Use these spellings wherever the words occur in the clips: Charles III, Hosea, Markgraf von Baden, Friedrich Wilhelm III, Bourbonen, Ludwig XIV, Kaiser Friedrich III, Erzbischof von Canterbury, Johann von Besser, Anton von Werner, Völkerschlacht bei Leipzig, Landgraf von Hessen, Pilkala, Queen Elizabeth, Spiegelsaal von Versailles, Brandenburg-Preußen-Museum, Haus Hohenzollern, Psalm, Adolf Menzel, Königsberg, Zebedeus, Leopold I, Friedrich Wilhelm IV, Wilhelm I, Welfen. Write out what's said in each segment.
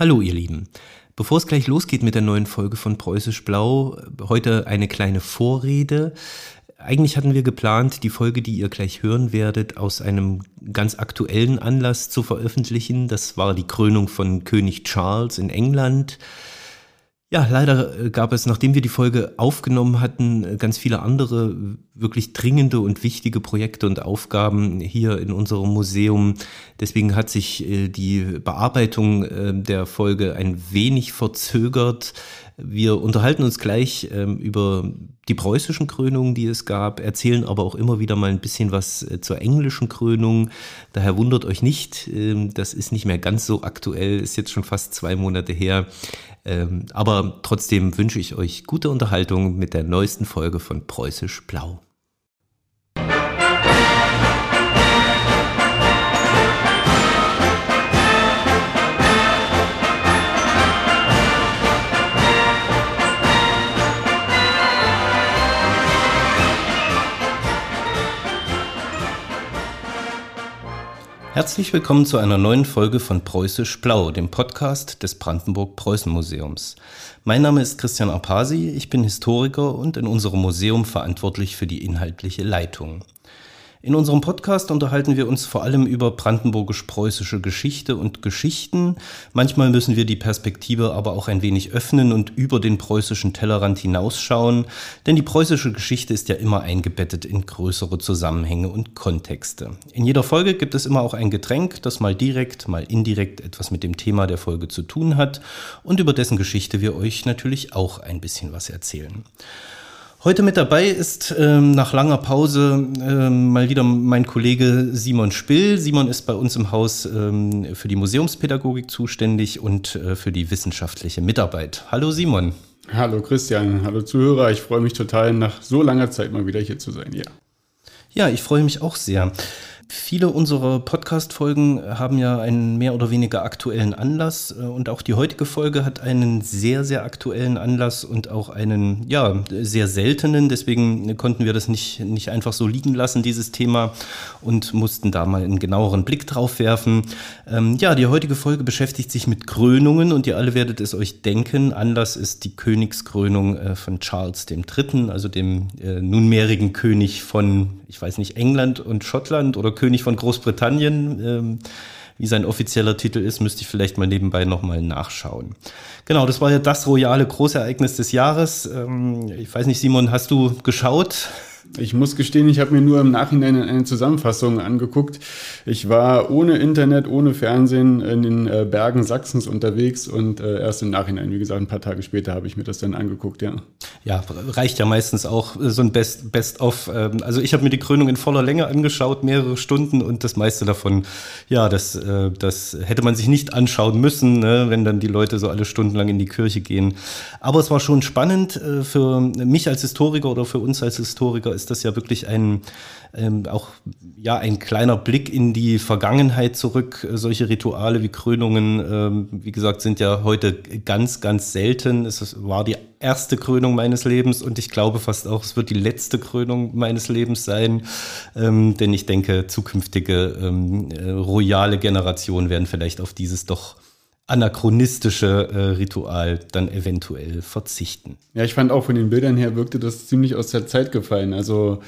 Hallo ihr Lieben, bevor es gleich losgeht mit der neuen Folge von Preußisch Blau, heute eine kleine Vorrede. Eigentlich hatten wir geplant, die Folge, die ihr gleich hören werdet, aus einem ganz aktuellen Anlass zu veröffentlichen. Das war die Krönung von König Charles in England. Ja, leider gab es, nachdem wir die Folge aufgenommen hatten, ganz viele andere wirklich dringende und wichtige Projekte und Aufgaben hier in unserem Museum. Deswegen hat sich die Bearbeitung der Folge ein wenig verzögert. Wir unterhalten uns gleich über die preußischen Krönungen, die es gab, erzählen aber auch immer wieder mal ein bisschen was zur englischen Krönung. Daher wundert euch nicht, das ist nicht mehr ganz so aktuell, ist jetzt schon fast 2 Monate her. Aber trotzdem wünsche ich euch gute Unterhaltung mit der neuesten Folge von Preußisch Blau. Herzlich willkommen zu einer neuen Folge von Preußisch Blau, dem Podcast des Brandenburg-Preußen-Museums. Mein Name ist Christian Apasi, ich bin Historiker und in unserem Museum verantwortlich für die inhaltliche Leitung. In unserem Podcast unterhalten wir uns vor allem über brandenburgisch-preußische Geschichte und Geschichten. Manchmal müssen wir die Perspektive aber auch ein wenig öffnen und über den preußischen Tellerrand hinausschauen, denn die preußische Geschichte ist ja immer eingebettet in größere Zusammenhänge und Kontexte. In jeder Folge gibt es immer auch ein Getränk, das mal direkt, mal indirekt etwas mit dem Thema der Folge zu tun hat und über dessen Geschichte wir euch natürlich auch ein bisschen was erzählen. Heute mit dabei ist nach langer Pause mal wieder mein Kollege Simon Spill. Simon ist bei uns im Haus für die Museumspädagogik zuständig und für die wissenschaftliche Mitarbeit. Hallo Simon. Hallo Christian, hallo Zuhörer. Ich freue mich total, nach so langer Zeit mal wieder hier zu sein. Ja, ich freue mich auch sehr. Viele unserer Podcast-Folgen haben ja einen mehr oder weniger aktuellen Anlass und auch die heutige Folge hat einen sehr, sehr aktuellen Anlass und auch einen, ja, sehr seltenen. Deswegen konnten wir das nicht einfach so liegen lassen, dieses Thema, und mussten da mal einen genaueren Blick drauf werfen. Die heutige Folge beschäftigt sich mit Krönungen und ihr alle werdet es euch denken. Anlass ist die Königskrönung von Charles III., also dem nunmehrigen König von, ich weiß nicht, England und Schottland oder König von Großbritannien, wie sein offizieller Titel ist, müsste ich vielleicht mal nebenbei nochmal nachschauen. Genau, das war ja das royale Großereignis des Jahres. Ich weiß nicht, Simon, hast du geschaut? Ich muss gestehen, ich habe mir nur im Nachhinein eine Zusammenfassung angeguckt. Ich war ohne Internet, ohne Fernsehen in den Bergen Sachsens unterwegs und erst im Nachhinein, wie gesagt, ein paar Tage später habe ich mir das dann angeguckt, ja. Ja, reicht ja meistens auch so ein Best-of. Also ich habe mir die Krönung in voller Länge angeschaut, mehrere Stunden, und das meiste davon, ja, das hätte man sich nicht anschauen müssen, ne, wenn dann die Leute so alle stundenlang in die Kirche gehen. Aber es war schon spannend für mich als Historiker oder für uns als Historiker. Ist das ja wirklich ein kleiner Blick in die Vergangenheit zurück. Solche Rituale wie Krönungen, wie gesagt, sind ja heute ganz, ganz selten. Es war die erste Krönung meines Lebens und ich glaube fast auch, es wird die letzte Krönung meines Lebens sein, denn ich denke, zukünftige royale Generationen werden vielleicht auf dieses doch anachronistische Ritual dann eventuell verzichten. Ja, ich fand auch, von den Bildern her wirkte das ziemlich aus der Zeit gefallen. Also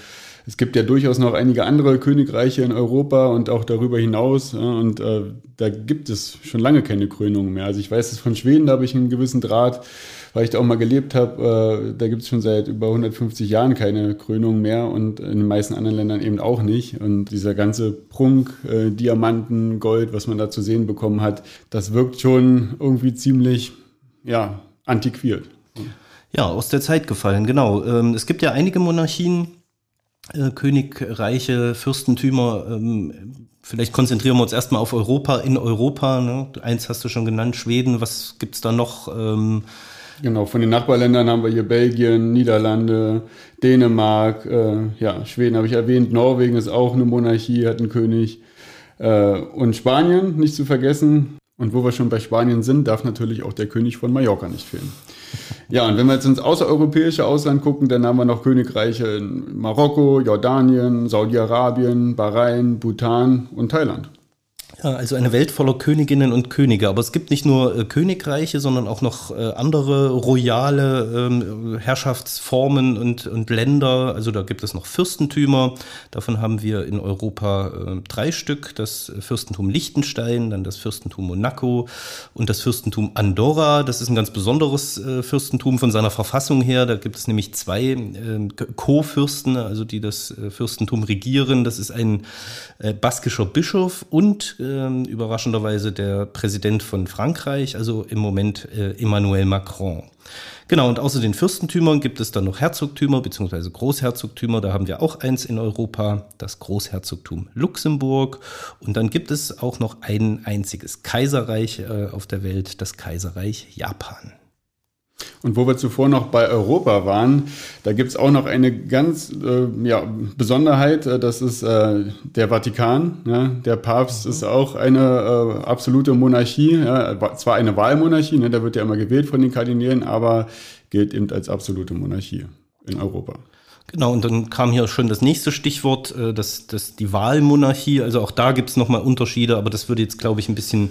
es gibt ja durchaus noch einige andere Königreiche in Europa und auch darüber hinaus. Und da gibt es schon lange keine Krönungen mehr. Also ich weiß es von Schweden, da habe ich einen gewissen Draht, weil ich da auch mal gelebt habe. Da gibt es schon seit über 150 Jahren keine Krönungen mehr und in den meisten anderen Ländern eben auch nicht. Und dieser ganze Prunk, Diamanten, Gold, was man da zu sehen bekommen hat, das wirkt schon irgendwie ziemlich, ja, antiquiert. Ja, aus der Zeit gefallen, genau. Es gibt ja einige Monarchien, Königreiche, Fürstentümer, vielleicht konzentrieren wir uns erstmal auf Europa, in Europa, ne? Eins hast du schon genannt, Schweden, was gibt's da noch? Genau, von den Nachbarländern haben wir hier Belgien, Niederlande, Dänemark, Schweden habe ich erwähnt, Norwegen ist auch eine Monarchie, hat einen König, und Spanien nicht zu vergessen. Und wo wir schon bei Spanien sind, darf natürlich auch der König von Mallorca nicht fehlen. Ja, und wenn wir jetzt ins außereuropäische Ausland gucken, dann haben wir noch Königreiche in Marokko, Jordanien, Saudi-Arabien, Bahrain, Bhutan und Thailand. Ja, also eine Welt voller Königinnen und Könige. Aber es gibt nicht nur Königreiche, sondern auch noch andere royale Herrschaftsformen und Länder. Also da gibt es noch Fürstentümer. Davon haben wir in Europa 3 Stück. Das Fürstentum Liechtenstein, dann das Fürstentum Monaco und das Fürstentum Andorra. Das ist ein ganz besonderes Fürstentum von seiner Verfassung her. Da gibt es nämlich 2 Co-Fürsten, also die das Fürstentum regieren. Das ist ein baskischer Bischof und überraschenderweise der Präsident von Frankreich, also im Moment Emmanuel Macron. Genau, und außer den Fürstentümern gibt es dann noch Herzogtümer bzw. Großherzogtümer. Da haben wir auch eins in Europa, das Großherzogtum Luxemburg. Und dann gibt es auch noch ein einziges Kaiserreich auf der Welt, das Kaiserreich Japan. Und wo wir zuvor noch bei Europa waren, da gibt es auch noch eine ganz Besonderheit, das ist der Vatikan. Ne? Der Papst ist auch eine absolute Monarchie, zwar eine Wahlmonarchie, ne? Der wird ja immer gewählt von den Kardinälen, aber gilt eben als absolute Monarchie in Europa. Genau, und dann kam hier schon das nächste Stichwort, das die Wahlmonarchie. Also auch da gibt es nochmal Unterschiede, aber das würde jetzt, glaube ich, ein bisschen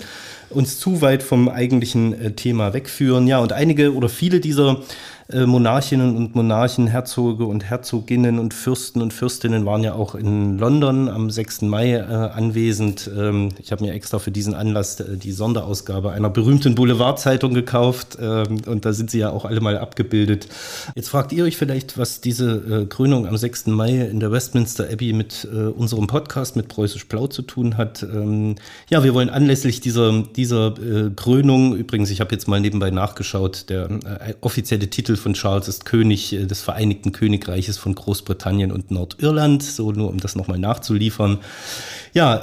uns zu weit vom eigentlichen Thema wegführen. Ja, und einige oder viele dieser Monarchinnen und Monarchen, Herzoge und Herzoginnen und Fürsten und Fürstinnen waren ja auch in London am 6. Mai anwesend. Ich habe mir extra für diesen Anlass die Sonderausgabe einer berühmten Boulevardzeitung gekauft und da sind sie ja auch alle mal abgebildet. Jetzt fragt ihr euch vielleicht, was diese Krönung am 6. Mai in der Westminster Abbey mit unserem Podcast mit Preußisch Blau zu tun hat. Ja, wir wollen anlässlich dieser Krönung, übrigens, ich habe jetzt mal nebenbei nachgeschaut, der offizielle Titel von Charles ist König des Vereinigten Königreiches von Großbritannien und Nordirland, so nur um das nochmal nachzuliefern. Ja,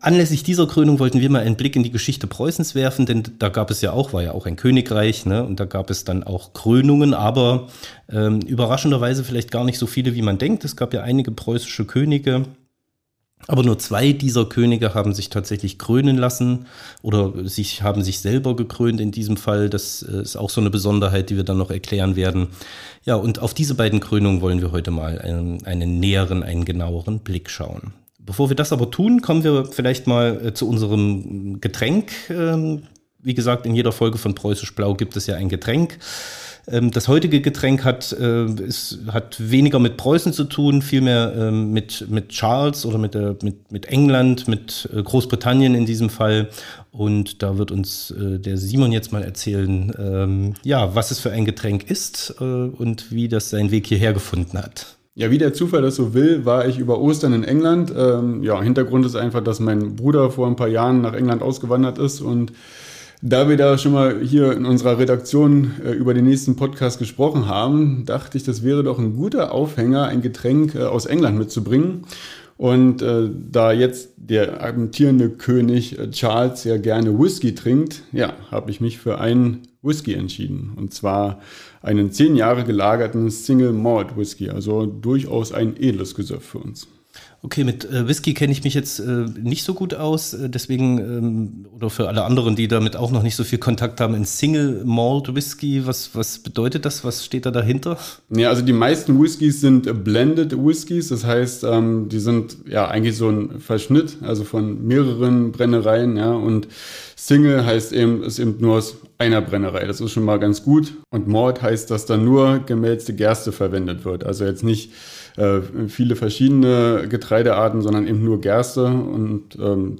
anlässlich dieser Krönung wollten wir mal einen Blick in die Geschichte Preußens werfen, denn da gab es ja auch, war ja auch ein Königreich, ne? Und da gab es dann auch Krönungen, aber überraschenderweise vielleicht gar nicht so viele, wie man denkt. Es gab ja einige preußische Könige. Aber nur 2 dieser Könige haben sich tatsächlich krönen lassen oder haben sich selber gekrönt in diesem Fall. Das ist auch so eine Besonderheit, die wir dann noch erklären werden. Ja, und auf diese beiden Krönungen wollen wir heute mal einen genaueren Blick schauen. Bevor wir das aber tun, kommen wir vielleicht mal zu unserem Getränk. Wie gesagt, in jeder Folge von Preußisch Blau gibt es ja ein Getränk. Das heutige Getränk hat weniger mit Preußen zu tun, vielmehr mit Charles oder mit England, mit Großbritannien in diesem Fall. Und da wird uns der Simon jetzt mal erzählen, ja, was es für ein Getränk ist und wie das seinen Weg hierher gefunden hat. Ja, wie der Zufall das so will, war ich über Ostern in England. Hintergrund ist einfach, dass mein Bruder vor ein paar Jahren nach England ausgewandert ist und da wir da schon mal hier in unserer Redaktion über den nächsten Podcast gesprochen haben, dachte ich, das wäre doch ein guter Aufhänger, ein Getränk aus England mitzubringen. Und da jetzt der amtierende König Charles ja gerne Whisky trinkt, ja, habe ich mich für einen Whisky entschieden. Und zwar einen 10 Jahre gelagerten Single Malt Whisky, also durchaus ein edles Gesöff für uns. Okay, mit Whisky kenne ich mich jetzt nicht so gut aus, deswegen, oder für alle anderen, die damit auch noch nicht so viel Kontakt haben, ein Single Malt Whisky, was bedeutet das, was steht da dahinter? Ja, also die meisten Whiskys sind Blended Whiskys, das heißt, die sind ja eigentlich so ein Verschnitt, also von mehreren Brennereien, ja, und Single heißt eben, ist eben nur aus einer Brennerei, das ist schon mal ganz gut, und Malt heißt, dass da nur gemälzte Gerste verwendet wird, also jetzt nicht viele verschiedene Getreidearten, sondern eben nur Gerste und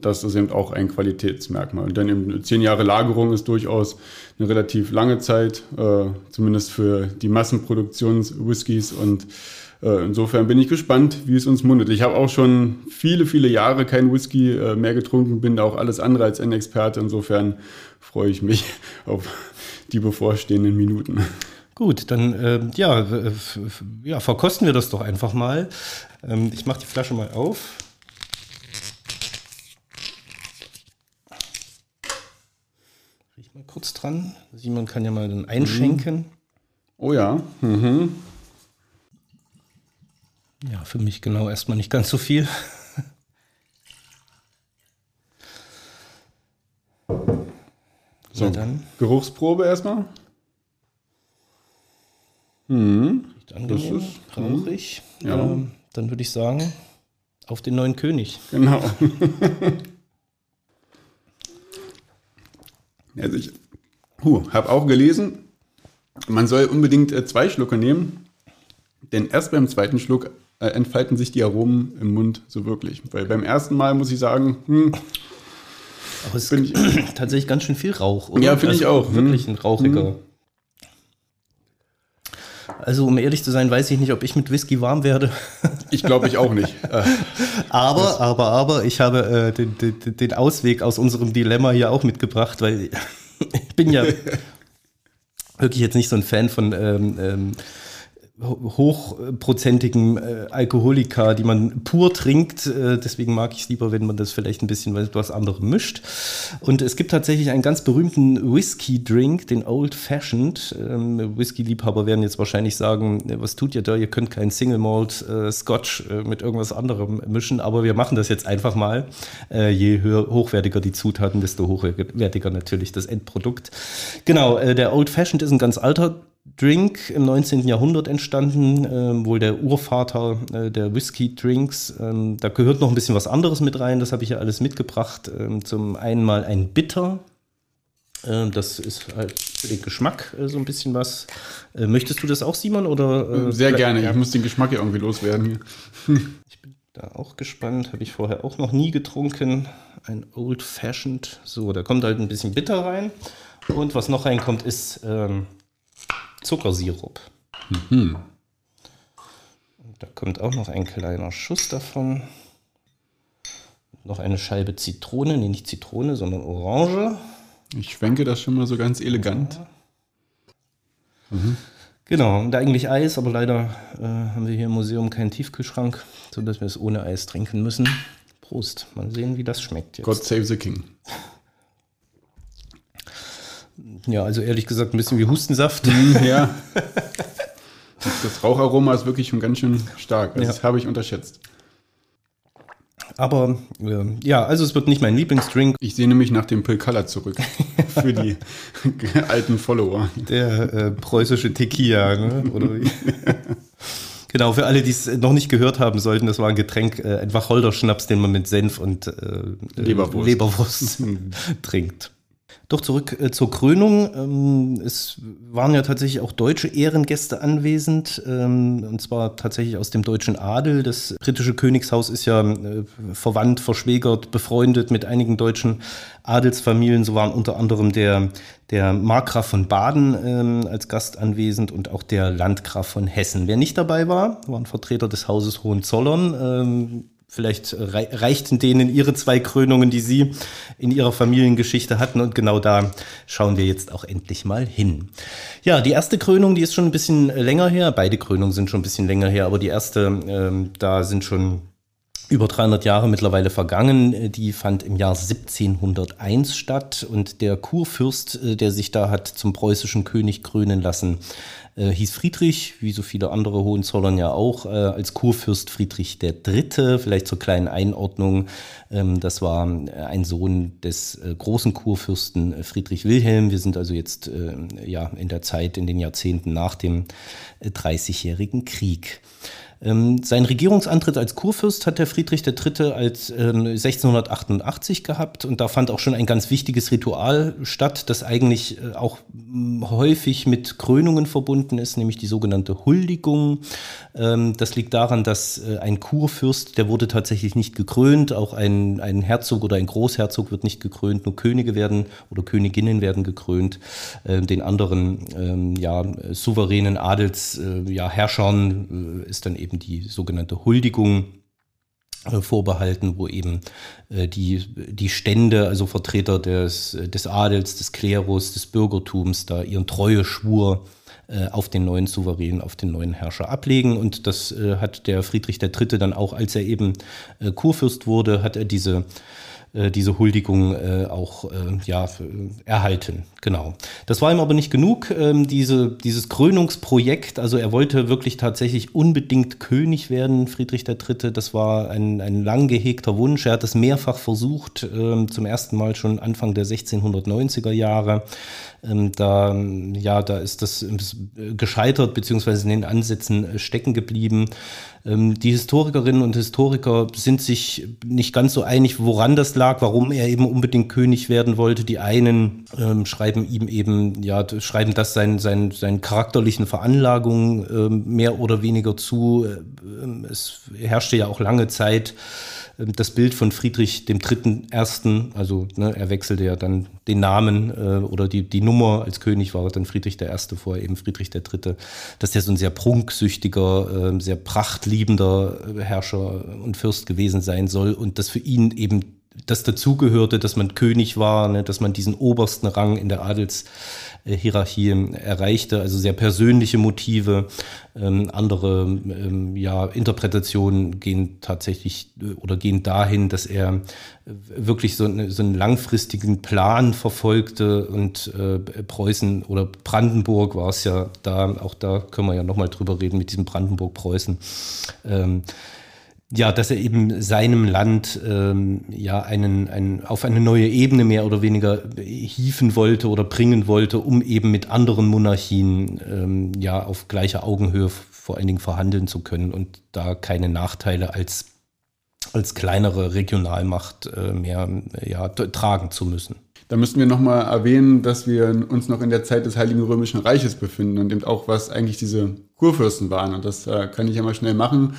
das ist eben auch ein Qualitätsmerkmal. Und dann eben 10 Jahre Lagerung ist durchaus eine relativ lange Zeit, zumindest für die Massenproduktions-Whiskys und insofern bin ich gespannt, wie es uns mundet. Ich habe auch schon viele Jahre keinen Whisky mehr getrunken, bin da auch alles andere als ein Experte, insofern freue ich mich auf die bevorstehenden Minuten. Gut, dann verkosten wir das doch einfach mal. Ich mache die Flasche mal auf. Riech mal kurz dran. Simon kann ja mal dann einschenken. Oh ja. Mhm. Ja, für mich genau erstmal nicht ganz so viel. So, dann. Geruchsprobe erstmal. Riecht angenehm, das ist rauchig. Ja. Dann würde ich sagen, auf den neuen König. Genau. Also ich habe auch gelesen, man soll unbedingt zwei Schlucke nehmen, denn erst beim zweiten Schluck entfalten sich die Aromen im Mund so wirklich. Weil beim ersten Mal muss ich sagen, aber es ist tatsächlich ganz schön viel Rauch, oder? Ja, finde ich auch. Wirklich ein rauchiger. Also, um ehrlich zu sein, weiß ich nicht, ob ich mit Whisky warm werde. Ich glaube, ich auch nicht. Aber, ich habe den Ausweg aus unserem Dilemma hier auch mitgebracht, weil ich bin ja wirklich jetzt nicht so ein Fan von hochprozentigen Alkoholika, die man pur trinkt. Deswegen mag ich es lieber, wenn man das vielleicht ein bisschen was anderes mischt. Und es gibt tatsächlich einen ganz berühmten Whisky-Drink, den Old Fashioned. Whisky-Liebhaber werden jetzt wahrscheinlich sagen, was tut ihr da? Ihr könnt keinen Single Malt Scotch mit irgendwas anderem mischen. Aber wir machen das jetzt einfach mal. Je hochwertiger die Zutaten, desto hochwertiger natürlich das Endprodukt. Genau, der Old Fashioned ist ein ganz alter Drink, im 19. Jahrhundert entstanden, wohl der Urvater der Whisky-Drinks. Da gehört noch ein bisschen was anderes mit rein, das habe ich ja alles mitgebracht. Zum einen mal ein Bitter, das ist halt für den Geschmack so ein bisschen was. Möchtest du das auch, Simon? Oder, sehr gerne, ich muss den Geschmack ja irgendwie loswerden. Ich bin da auch gespannt, habe ich vorher auch noch nie getrunken. Ein Old Fashioned, so, da kommt halt ein bisschen Bitter rein. Und was noch reinkommt, ist Zuckersirup. Mhm. Und da kommt auch noch ein kleiner Schuss davon. Noch eine Scheibe Zitrone, nee, nicht Zitrone, sondern Orange. Ich schwenke das schon mal so ganz elegant. Ja. Mhm. Genau, und eigentlich Eis, aber leider haben wir hier im Museum keinen Tiefkühlschrank, sodass wir es ohne Eis trinken müssen. Prost, mal sehen, wie das schmeckt jetzt. God save the King. Ja, also ehrlich gesagt ein bisschen wie Hustensaft. Ja. Das Raucharoma ist wirklich schon ganz schön stark. Das habe ich unterschätzt. Aber ja, also es wird nicht mein Lieblingsdrink. Ich sehne mich nach dem Pilkala zurück. Für die alten Follower. Der preußische Tequila, ne? Oder wie? Genau, für alle, die es noch nicht gehört haben sollten, das war ein Getränk, ein Wacholderschnaps, den man mit Senf und Leberwurst trinkt. Doch zurück zur Krönung. Es waren ja tatsächlich auch deutsche Ehrengäste anwesend, und zwar tatsächlich aus dem deutschen Adel. Das britische Königshaus ist ja verwandt, verschwägert, befreundet mit einigen deutschen Adelsfamilien. So waren unter anderem der Markgraf von Baden als Gast anwesend und auch der Landgraf von Hessen. Wer nicht dabei war, waren Vertreter des Hauses Hohenzollern. Vielleicht reichten denen ihre zwei Krönungen, die sie in ihrer Familiengeschichte hatten. Und genau da schauen wir jetzt auch endlich mal hin. Ja, die erste Krönung, die ist schon ein bisschen länger her. Beide Krönungen sind schon ein bisschen länger her, aber die erste, da sind schon über 300 Jahre mittlerweile vergangen. Die fand im Jahr 1701 statt. Und der Kurfürst, der sich da hat zum preußischen König krönen lassen, hieß Friedrich, wie so viele andere Hohenzollern ja auch, als Kurfürst Friedrich III. Vielleicht zur kleinen Einordnung. Das war ein Sohn des großen Kurfürsten Friedrich Wilhelm. Wir sind also jetzt ja in der Zeit, in den Jahrzehnten nach dem Dreißigjährigen Krieg. Sein Regierungsantritt als Kurfürst hat der Friedrich III. Als 1688 gehabt, und da fand auch schon ein ganz wichtiges Ritual statt, das eigentlich auch häufig mit Krönungen verbunden ist, nämlich die sogenannte Huldigung. Das liegt daran, dass ein Kurfürst, der wurde tatsächlich nicht gekrönt, auch ein Herzog oder ein Großherzog wird nicht gekrönt, nur Könige werden oder Königinnen werden gekrönt, den anderen ja, souveränen Adelsherrschern ist dann eben die sogenannte Huldigung vorbehalten, wo eben die Stände, also Vertreter des Adels, des Klerus, des Bürgertums, da ihren Treueschwur auf den neuen Souverän, auf den neuen Herrscher ablegen. Und das hat der Friedrich III. Dann auch, als er eben Kurfürst wurde, hat er diese Huldigung auch ja, erhalten. Genau. Das war ihm aber nicht genug, dieses Krönungsprojekt. Also er wollte wirklich tatsächlich unbedingt König werden, Friedrich III. Das war ein lang gehegter Wunsch. Er hat es mehrfach versucht, zum ersten Mal schon Anfang der 1690er Jahre. Da ist das gescheitert, beziehungsweise in den Ansätzen stecken geblieben. Die Historikerinnen und Historiker sind sich nicht ganz so einig, woran das lag, warum er eben unbedingt König werden wollte. Die einen schreiben ihm eben, ja, schreiben das seinen charakterlichen Veranlagungen mehr oder weniger zu. Es herrschte ja auch lange Zeit das Bild von Friedrich dem III., also ne, er wechselte ja dann den Namen oder die Nummer, als König war dann Friedrich I., vorher eben Friedrich III., dass der so ein sehr prunksüchtiger, sehr prachtliebender Herrscher und Fürst gewesen sein soll und dass für ihn eben das dazugehörte, dass man König war, ne, dass man diesen obersten Rang in der Adelshierarchie erreichte, also sehr persönliche Motive. Andere Interpretationen gehen tatsächlich oder gehen dahin, dass er wirklich so einen langfristigen Plan verfolgte und Preußen oder Brandenburg war es ja da, auch da können wir ja nochmal drüber reden mit diesem Brandenburg-Preußen. Ja, dass er eben seinem Land auf eine neue Ebene mehr oder weniger hieven wollte oder bringen wollte, um eben mit anderen Monarchien auf gleicher Augenhöhe vor allen Dingen verhandeln zu können und da keine Nachteile als kleinere Regionalmacht tragen zu müssen. Da müssen wir nochmal erwähnen, dass wir uns noch in der Zeit des Heiligen Römischen Reiches befinden und eben auch, was eigentlich diese Kurfürsten waren. Und das kann ich ja mal schnell machen.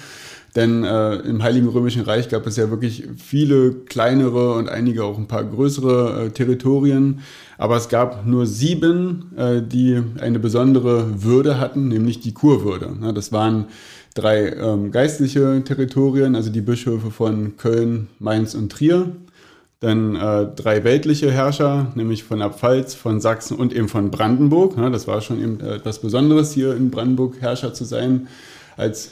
Denn im Heiligen Römischen Reich gab es ja wirklich viele kleinere und einige auch ein paar größere Territorien. Aber es gab nur 7, die eine besondere Würde hatten, nämlich die Kurwürde. Ja, das waren 3 geistliche Territorien, also die Bischöfe von Köln, Mainz und Trier. Dann 3 weltliche Herrscher, nämlich von der Pfalz, von Sachsen und eben von Brandenburg. Ja, das war schon eben etwas Besonderes, hier in Brandenburg Herrscher zu sein, als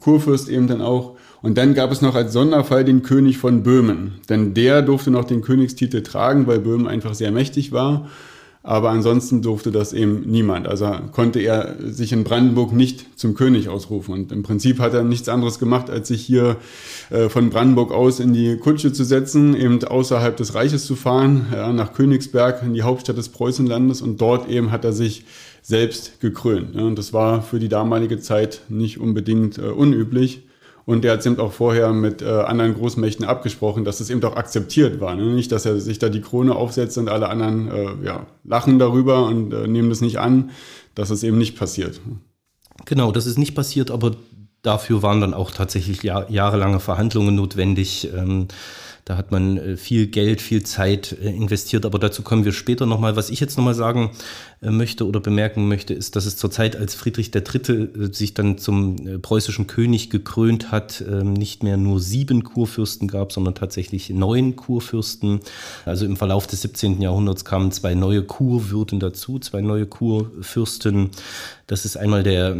Kurfürst eben dann auch. Und dann gab es noch als Sonderfall den König von Böhmen. Denn der durfte noch den Königstitel tragen, weil Böhmen einfach sehr mächtig war. Aber ansonsten durfte das eben niemand. Also konnte er sich in Brandenburg nicht zum König ausrufen. Und im Prinzip hat er nichts anderes gemacht, als sich hier von Brandenburg aus in die Kutsche zu setzen, eben außerhalb des Reiches zu fahren, nach Königsberg, in die Hauptstadt des Preußenlandes. Und dort eben hat er sich selbst gekrönt. Und das war für die damalige Zeit nicht unbedingt unüblich. Und er hat es eben auch vorher mit anderen Großmächten abgesprochen, dass es eben auch akzeptiert war. Ne? Nicht, dass er sich da die Krone aufsetzt und alle anderen lachen darüber und nehmen das nicht an, dass es eben nicht passiert. Genau, das ist nicht passiert, aber dafür waren dann auch tatsächlich jahrelange Verhandlungen notwendig. Da hat man viel Geld, viel Zeit investiert, aber dazu kommen wir später nochmal. Was ich jetzt nochmal sagen möchte oder bemerken möchte, ist, dass es zur Zeit, als Friedrich III. Sich dann zum preußischen König gekrönt hat, nicht mehr nur 7 Kurfürsten gab, sondern tatsächlich 9 Kurfürsten. Also im Verlauf des 17. Jahrhunderts kamen 2 neue Kurwürden dazu, 2 neue Kurfürsten. Das ist einmal der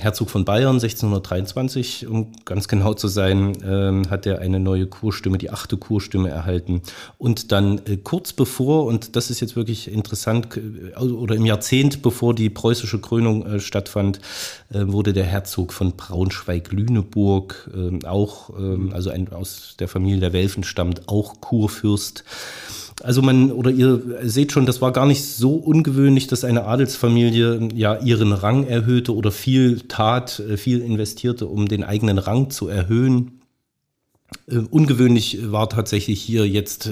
Herzog von Bayern, 1623, um ganz genau zu sein, hat er eine neue Kurstimme, die 8. Kurstimme erhalten. Und dann kurz bevor, und das ist jetzt wirklich interessant, oder im Jahrzehnt bevor die preußische Krönung stattfand, wurde der Herzog von Braunschweig-Lüneburg, also ein aus der Familie der Welfen stammt, auch Kurfürst. Also ihr seht schon, das war gar nicht so ungewöhnlich, dass eine Adelsfamilie ihren Rang erhöhte oder viel tat, viel investierte, um den eigenen Rang zu erhöhen. Ungewöhnlich war tatsächlich hier jetzt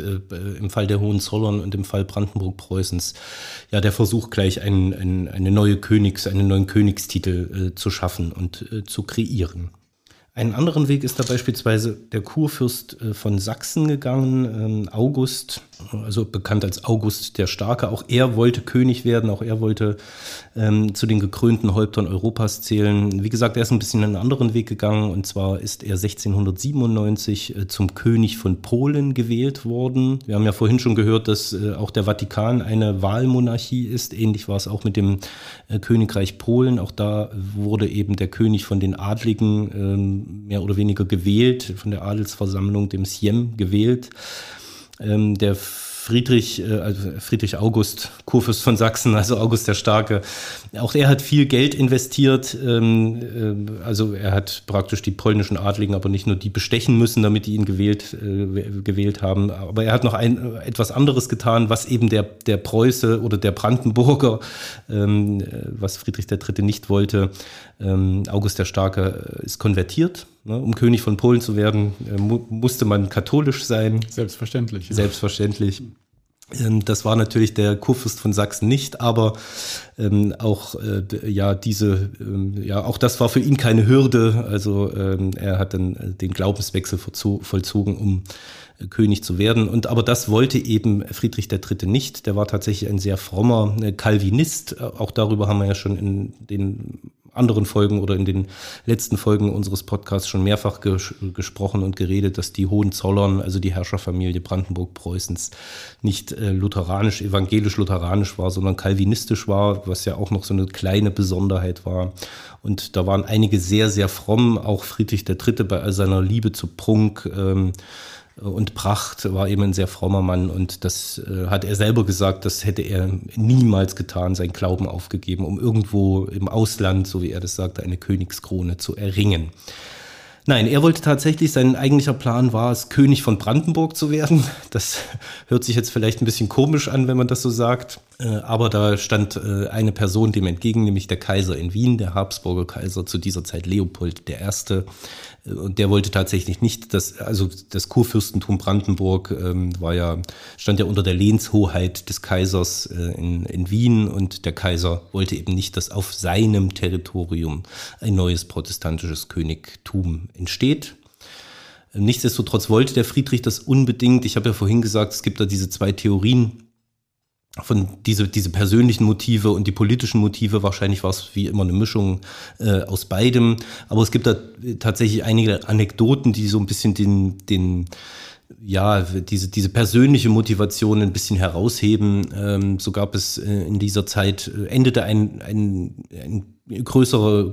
im Fall der Hohenzollern und im Fall Brandenburg-Preußens der Versuch, gleich einen neuen Königstitel zu schaffen und zu kreieren. Einen anderen Weg ist da beispielsweise der Kurfürst von Sachsen gegangen, August, also bekannt als August der Starke. Auch er wollte König werden, auch er wollte zu den gekrönten Häuptern Europas zählen. Wie gesagt, er ist ein bisschen einen anderen Weg gegangen, und zwar ist er 1697 zum König von Polen gewählt worden. Wir haben ja vorhin schon gehört, dass auch der Vatikan eine Wahlmonarchie ist. Ähnlich war es auch mit dem Königreich Polen. Auch da wurde eben der König von den Adligen mehr oder weniger gewählt, von der Adelsversammlung, dem Sejm gewählt. Der Friedrich August, Kurfürst von Sachsen, also August der Starke, auch er hat viel Geld investiert. Also er hat praktisch die polnischen Adligen, aber nicht nur die, bestechen müssen, damit die ihn gewählt haben. Aber er hat noch etwas anderes getan, was eben der Preuße oder der Brandenburger, was Friedrich III. Nicht wollte. August der Starke ist konvertiert. Um König von Polen zu werden, musste man katholisch sein. Selbstverständlich. Ja. Selbstverständlich. Das war natürlich der Kurfürst von Sachsen nicht, aber auch das war für ihn keine Hürde. Also er hat dann den Glaubenswechsel vollzogen, um König zu werden. Aber das wollte eben Friedrich III. Nicht. Der war tatsächlich ein sehr frommer Calvinist. Auch darüber haben wir ja schon in den anderen Folgen oder in den letzten Folgen unseres Podcasts schon mehrfach gesprochen und geredet, dass die Hohenzollern, also die Herrscherfamilie Brandenburg-Preußens, nicht lutheranisch, evangelisch-lutheranisch war, sondern kalvinistisch war, was ja auch noch so eine kleine Besonderheit war. Und da waren einige sehr, sehr fromm, auch Friedrich III. Bei all seiner Liebe zu Prunk und Pracht war eben ein sehr frommer Mann, und das hat er selber gesagt, das hätte er niemals getan, seinen Glauben aufgegeben, um irgendwo im Ausland, so wie er das sagte, eine Königskrone zu erringen. Nein, er wollte tatsächlich, sein eigentlicher Plan war es, König von Brandenburg zu werden. Das hört sich jetzt vielleicht ein bisschen komisch an, wenn man das so sagt, aber da stand eine Person dem entgegen, nämlich der Kaiser in Wien, der Habsburger Kaiser zu dieser Zeit, Leopold I., und der wollte tatsächlich nicht, das Kurfürstentum Brandenburg stand ja unter der Lehnshoheit des Kaisers in Wien, und der Kaiser wollte eben nicht, dass auf seinem Territorium ein neues protestantisches Königtum entsteht. Nichtsdestotrotz wollte der Friedrich das unbedingt. Ich habe ja vorhin gesagt, es gibt da diese zwei Theorien, diese persönlichen Motive und die politischen Motive. Wahrscheinlich war es wie immer eine Mischung aus beidem. Aber es gibt da tatsächlich einige Anekdoten, die so ein bisschen diese persönliche Motivation ein bisschen herausheben. So gab es in dieser Zeit, endete eine größere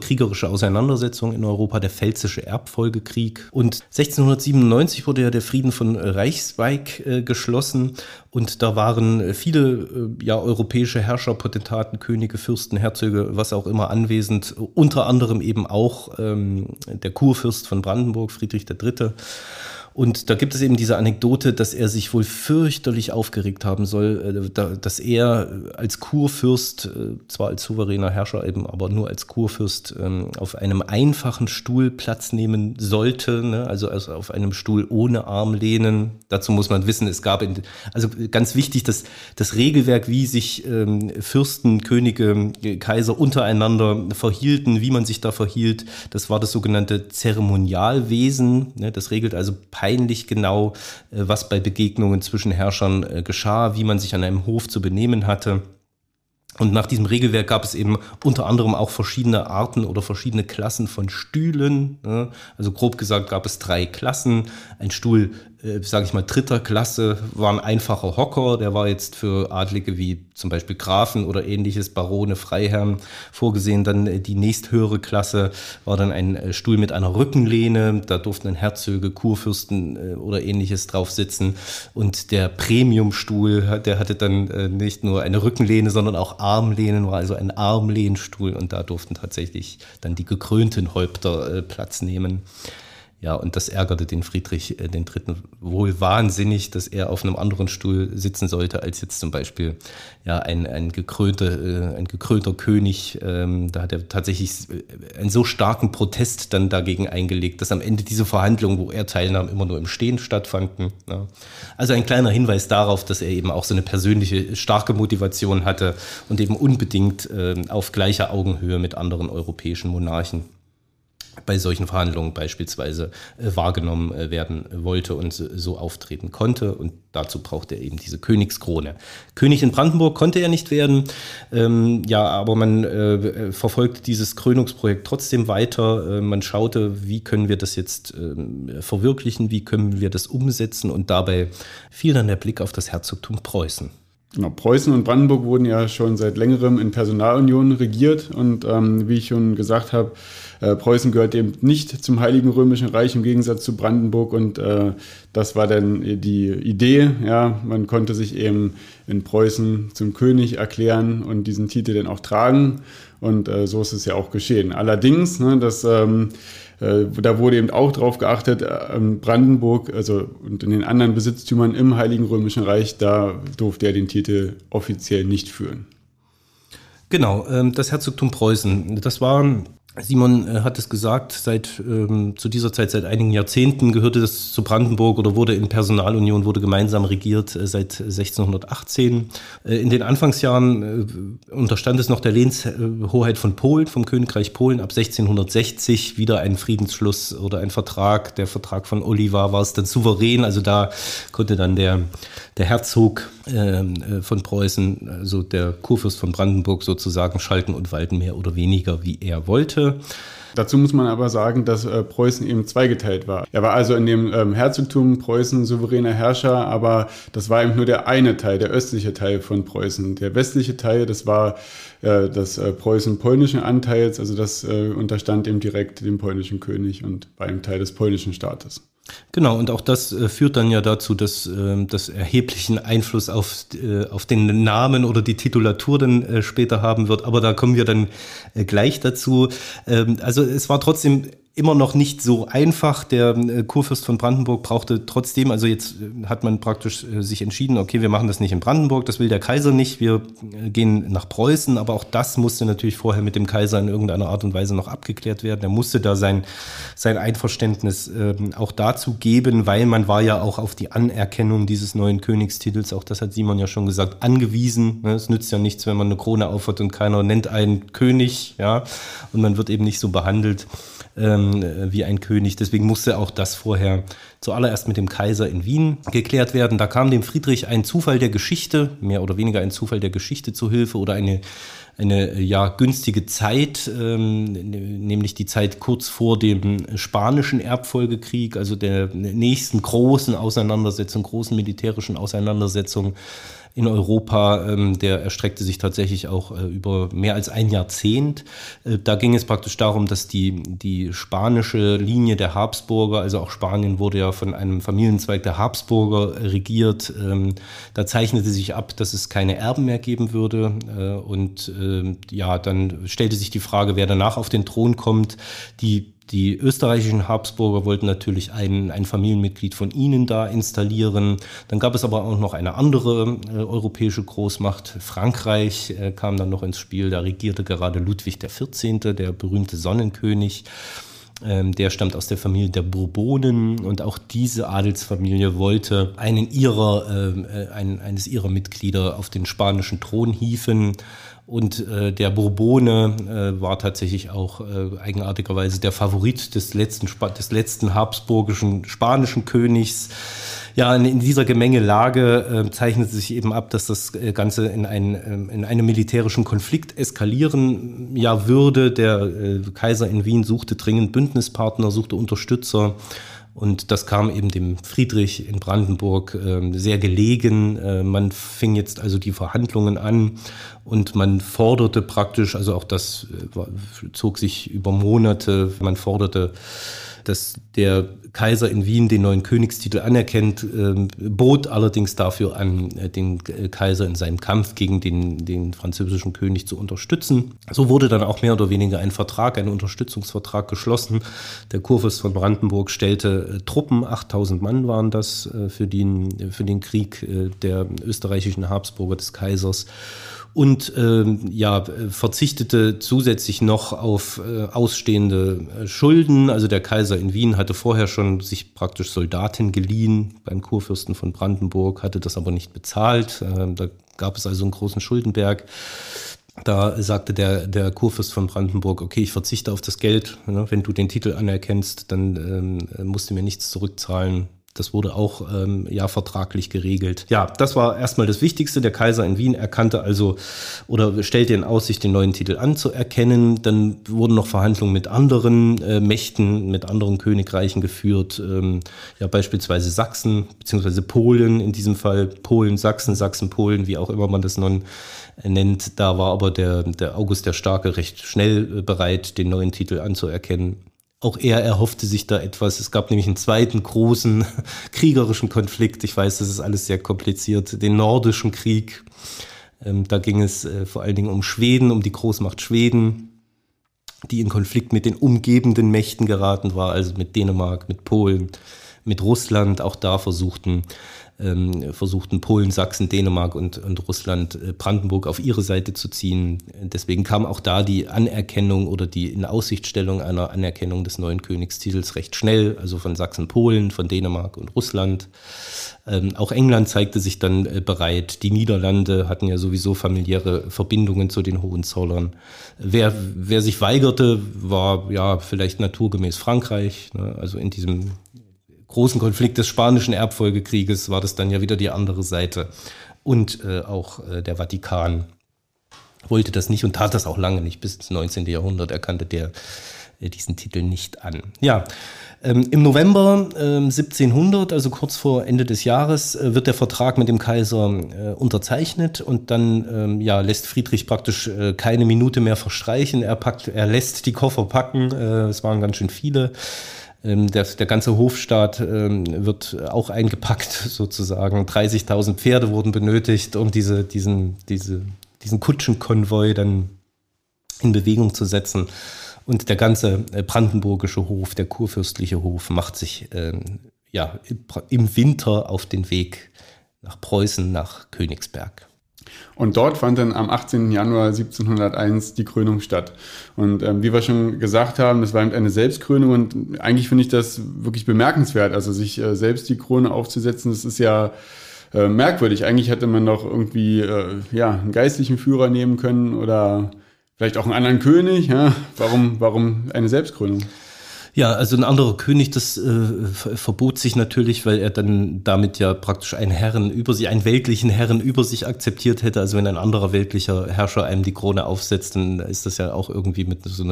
kriegerische Auseinandersetzung in Europa, der Pfälzische Erbfolgekrieg. Und 1697 wurde ja der Frieden von Reichswijk geschlossen, und da waren viele europäische Herrscher, Potentaten, Könige, Fürsten, Herzöge, was auch immer anwesend, unter anderem eben auch der Kurfürst von Brandenburg, Friedrich III., und da gibt es eben diese Anekdote, dass er sich wohl fürchterlich aufgeregt haben soll, dass er als Kurfürst, zwar als souveräner Herrscher eben, aber nur als Kurfürst auf einem einfachen Stuhl Platz nehmen sollte, ne? Also auf einem Stuhl ohne Armlehnen. Dazu muss man wissen, es gab, also ganz wichtig, dass das Regelwerk, wie sich Fürsten, Könige, Kaiser untereinander verhielten, wie man sich da verhielt, das war das sogenannte Zeremonialwesen, ne? Das regelt also peinlich genau, was bei Begegnungen zwischen Herrschern geschah, wie man sich an einem Hof zu benehmen hatte. Und nach diesem Regelwerk gab es eben unter anderem auch verschiedene Arten oder verschiedene Klassen von Stühlen. Also grob gesagt gab es 3 Klassen. Ein Stuhl, sage ich mal, 3. Klasse war ein einfacher Hocker. Der war jetzt für Adlige wie zum Beispiel Grafen oder ähnliches, Barone, Freiherren vorgesehen. Dann die nächsthöhere Klasse war dann ein Stuhl mit einer Rückenlehne. Da durften dann Herzöge, Kurfürsten oder ähnliches drauf sitzen. Und der Premiumstuhl, der hatte dann nicht nur eine Rückenlehne, sondern auch Armlehnen, war also ein Armlehnstuhl, und da durften tatsächlich dann die gekrönten Häupter Platz nehmen. Ja, und das ärgerte den Friedrich den Dritten wohl wahnsinnig, dass er auf einem anderen Stuhl sitzen sollte als jetzt zum Beispiel ein gekrönter König. Da hat er tatsächlich einen so starken Protest dann dagegen eingelegt, dass am Ende diese Verhandlungen, wo er teilnahm, immer nur im Stehen stattfanden. Ja. Also ein kleiner Hinweis darauf, dass er eben auch so eine persönliche, starke Motivation hatte und eben unbedingt auf gleicher Augenhöhe mit anderen europäischen Monarchen bei solchen Verhandlungen beispielsweise wahrgenommen werden wollte und so auftreten konnte. Und dazu brauchte er eben diese Königskrone. König in Brandenburg konnte er nicht werden, aber man verfolgte dieses Krönungsprojekt trotzdem weiter. Man schaute, wie können wir das jetzt verwirklichen, wie können wir das umsetzen, und dabei fiel dann der Blick auf das Herzogtum Preußen. Genau, Preußen und Brandenburg wurden ja schon seit längerem in Personalunion regiert und wie ich schon gesagt habe, Preußen gehört eben nicht zum Heiligen Römischen Reich im Gegensatz zu Brandenburg und das war dann die Idee. Ja, man konnte sich eben in Preußen zum König erklären und diesen Titel dann auch tragen und so ist es ja auch geschehen. Allerdings, ne, das da wurde eben auch darauf geachtet, Brandenburg, also und in den anderen Besitztümern im Heiligen Römischen Reich, da durfte er den Titel offiziell nicht führen. Genau, das Herzogtum Preußen, das war, Simon hat es gesagt, zu dieser Zeit, seit einigen Jahrzehnten gehörte das zu Brandenburg oder wurde in Personalunion, wurde gemeinsam regiert seit 1618. In den Anfangsjahren unterstand es noch der Lehnshoheit von Polen, vom Königreich Polen. Ab 1660 wieder ein Friedensschluss oder ein Vertrag. Der Vertrag von Oliva war es dann souverän. Also da konnte dann der Herzog von Preußen, also der Kurfürst von Brandenburg sozusagen, schalten und walten, mehr oder weniger, wie er wollte. Dazu muss man aber sagen, dass Preußen eben zweigeteilt war. Er war also in dem Herzogtum Preußen souveräner Herrscher, aber das war eben nur der eine Teil, der östliche Teil von Preußen. Der westliche Teil, das war das Preußen polnischen Anteils, also das unterstand eben direkt dem polnischen König und war eben Teil des polnischen Staates. Genau, und auch das führt dann ja dazu, dass das erheblichen Einfluss auf den Namen oder die Titulatur dann später haben wird. Aber da kommen wir dann gleich dazu. Also es war trotzdem immer noch nicht so einfach. Der Kurfürst von Brandenburg brauchte trotzdem, also jetzt hat man praktisch sich entschieden, okay, wir machen das nicht in Brandenburg, das will der Kaiser nicht, wir gehen nach Preußen, aber auch das musste natürlich vorher mit dem Kaiser in irgendeiner Art und Weise noch abgeklärt werden. Er musste da sein Einverständnis auch dazu geben, weil man war ja auch auf die Anerkennung dieses neuen Königstitels, auch das hat Simon ja schon gesagt, angewiesen. Es nützt ja nichts, wenn man eine Krone aufhat und keiner nennt einen König, ja, und man wird eben nicht so behandelt wie ein König. Deswegen musste auch das vorher zuallererst mit dem Kaiser in Wien geklärt werden. Da kam dem Friedrich ein Zufall der Geschichte, mehr oder weniger ein Zufall der Geschichte zu Hilfe oder eine ja, günstige Zeit, nämlich die Zeit kurz vor dem Spanischen Erbfolgekrieg, also der nächsten großen Auseinandersetzung, großen militärischen Auseinandersetzung in Europa. Der erstreckte sich tatsächlich auch über mehr als ein Jahrzehnt. Da ging es praktisch darum, dass die spanische Linie der Habsburger, also auch Spanien wurde ja von einem Familienzweig der Habsburger regiert, da zeichnete sich ab, dass es keine Erben mehr geben würde. Und ja, dann stellte sich die Frage, wer danach auf den Thron kommt. Die österreichischen Habsburger wollten natürlich ein Familienmitglied von ihnen da installieren. Dann gab es aber auch noch eine andere europäische Großmacht. Frankreich kam dann noch ins Spiel. Da regierte gerade Ludwig XIV., der berühmte Sonnenkönig. Der stammt aus der Familie der Bourbonen und auch diese Adelsfamilie wollte eines ihrer Mitglieder auf den spanischen Thron hieven. Und der Bourbone war tatsächlich auch eigenartigerweise der Favorit des letzten habsburgischen spanischen Königs. Ja, in dieser Gemengelage zeichnete sich eben ab, dass das Ganze in einem militärischen Konflikt eskalieren ja würde. Der Kaiser in Wien suchte dringend Bündnispartner, suchte Unterstützer. Und das kam eben dem Friedrich in Brandenburg sehr gelegen. Man fing jetzt also die Verhandlungen an und man forderte praktisch, also auch das zog sich über Monate, man forderte, dass der Kaiser in Wien den neuen Königstitel anerkennt, bot allerdings dafür an, den Kaiser in seinem Kampf gegen den französischen König zu unterstützen. So wurde dann auch mehr oder weniger ein Vertrag, ein Unterstützungsvertrag geschlossen. Der Kurfürst von Brandenburg stellte Truppen, 8000 Mann waren das für den Krieg der österreichischen Habsburger des Kaisers. Und verzichtete zusätzlich noch auf ausstehende Schulden. Also der Kaiser in Wien hatte vorher schon sich praktisch Soldaten geliehen beim Kurfürsten von Brandenburg, hatte das aber nicht bezahlt. Da gab es also einen großen Schuldenberg. Da sagte der Kurfürst von Brandenburg, okay, ich verzichte auf das Geld. Wenn du den Titel anerkennst, dann musst du mir nichts zurückzahlen. Das wurde auch vertraglich geregelt. Ja, das war erstmal das Wichtigste. Der Kaiser in Wien erkannte also oder stellte in Aussicht, den neuen Titel anzuerkennen. Dann wurden noch Verhandlungen mit anderen Mächten, mit anderen Königreichen geführt. Beispielsweise Sachsen bzw. Polen in diesem Fall. Polen, Sachsen, Sachsen, Polen, wie auch immer man das nun nennt. Da war aber der August der Starke recht schnell bereit, den neuen Titel anzuerkennen. Auch er erhoffte sich da etwas. Es gab nämlich einen zweiten großen kriegerischen Konflikt. Ich weiß, das ist alles sehr kompliziert. Den Nordischen Krieg. Da ging es vor allen Dingen um Schweden, um die Großmacht Schweden, die in Konflikt mit den umgebenden Mächten geraten war, also mit Dänemark, mit Polen, mit Russland. Auch da versuchten Polen, Sachsen, Dänemark und Russland Brandenburg auf ihre Seite zu ziehen. Deswegen kam auch da die Anerkennung oder die Inaussichtstellung einer Anerkennung des neuen Königstitels recht schnell, also von Sachsen-Polen, von Dänemark und Russland. Auch England zeigte sich dann bereit. Die Niederlande hatten ja sowieso familiäre Verbindungen zu den Hohenzollern. Wer sich weigerte, war ja vielleicht naturgemäß Frankreich, ne? Also in diesem großen Konflikt des Spanischen Erbfolgekrieges war das dann ja wieder die andere Seite. Und auch der Vatikan wollte das nicht und tat das auch lange nicht. Bis ins 19. Jahrhundert erkannte der diesen Titel nicht an. Ja, im November 1700, also kurz vor Ende des Jahres, wird der Vertrag mit dem Kaiser unterzeichnet und dann lässt Friedrich praktisch keine Minute mehr verstreichen. Er lässt die Koffer packen, es waren ganz schön viele. Der ganze Hofstaat wird auch eingepackt sozusagen. 30.000 Pferde wurden benötigt, um diesen Kutschenkonvoi dann in Bewegung zu setzen. Und der ganze brandenburgische Hof, der kurfürstliche Hof, macht sich im Winter auf den Weg nach Preußen, nach Königsberg. Und dort fand dann am 18. Januar 1701 die Krönung statt. Und wie wir schon gesagt haben, das war eben eine Selbstkrönung und eigentlich finde ich das wirklich bemerkenswert. Also sich selbst die Krone aufzusetzen, das ist ja merkwürdig. Eigentlich hätte man doch irgendwie einen geistlichen Führer nehmen können oder vielleicht auch einen anderen König. Ja? Warum eine Selbstkrönung? Ja, also ein anderer König, das verbot sich natürlich, weil er dann damit ja praktisch einen weltlichen Herren über sich akzeptiert hätte. Also wenn ein anderer weltlicher Herrscher einem die Krone aufsetzt, dann ist das ja auch irgendwie mit so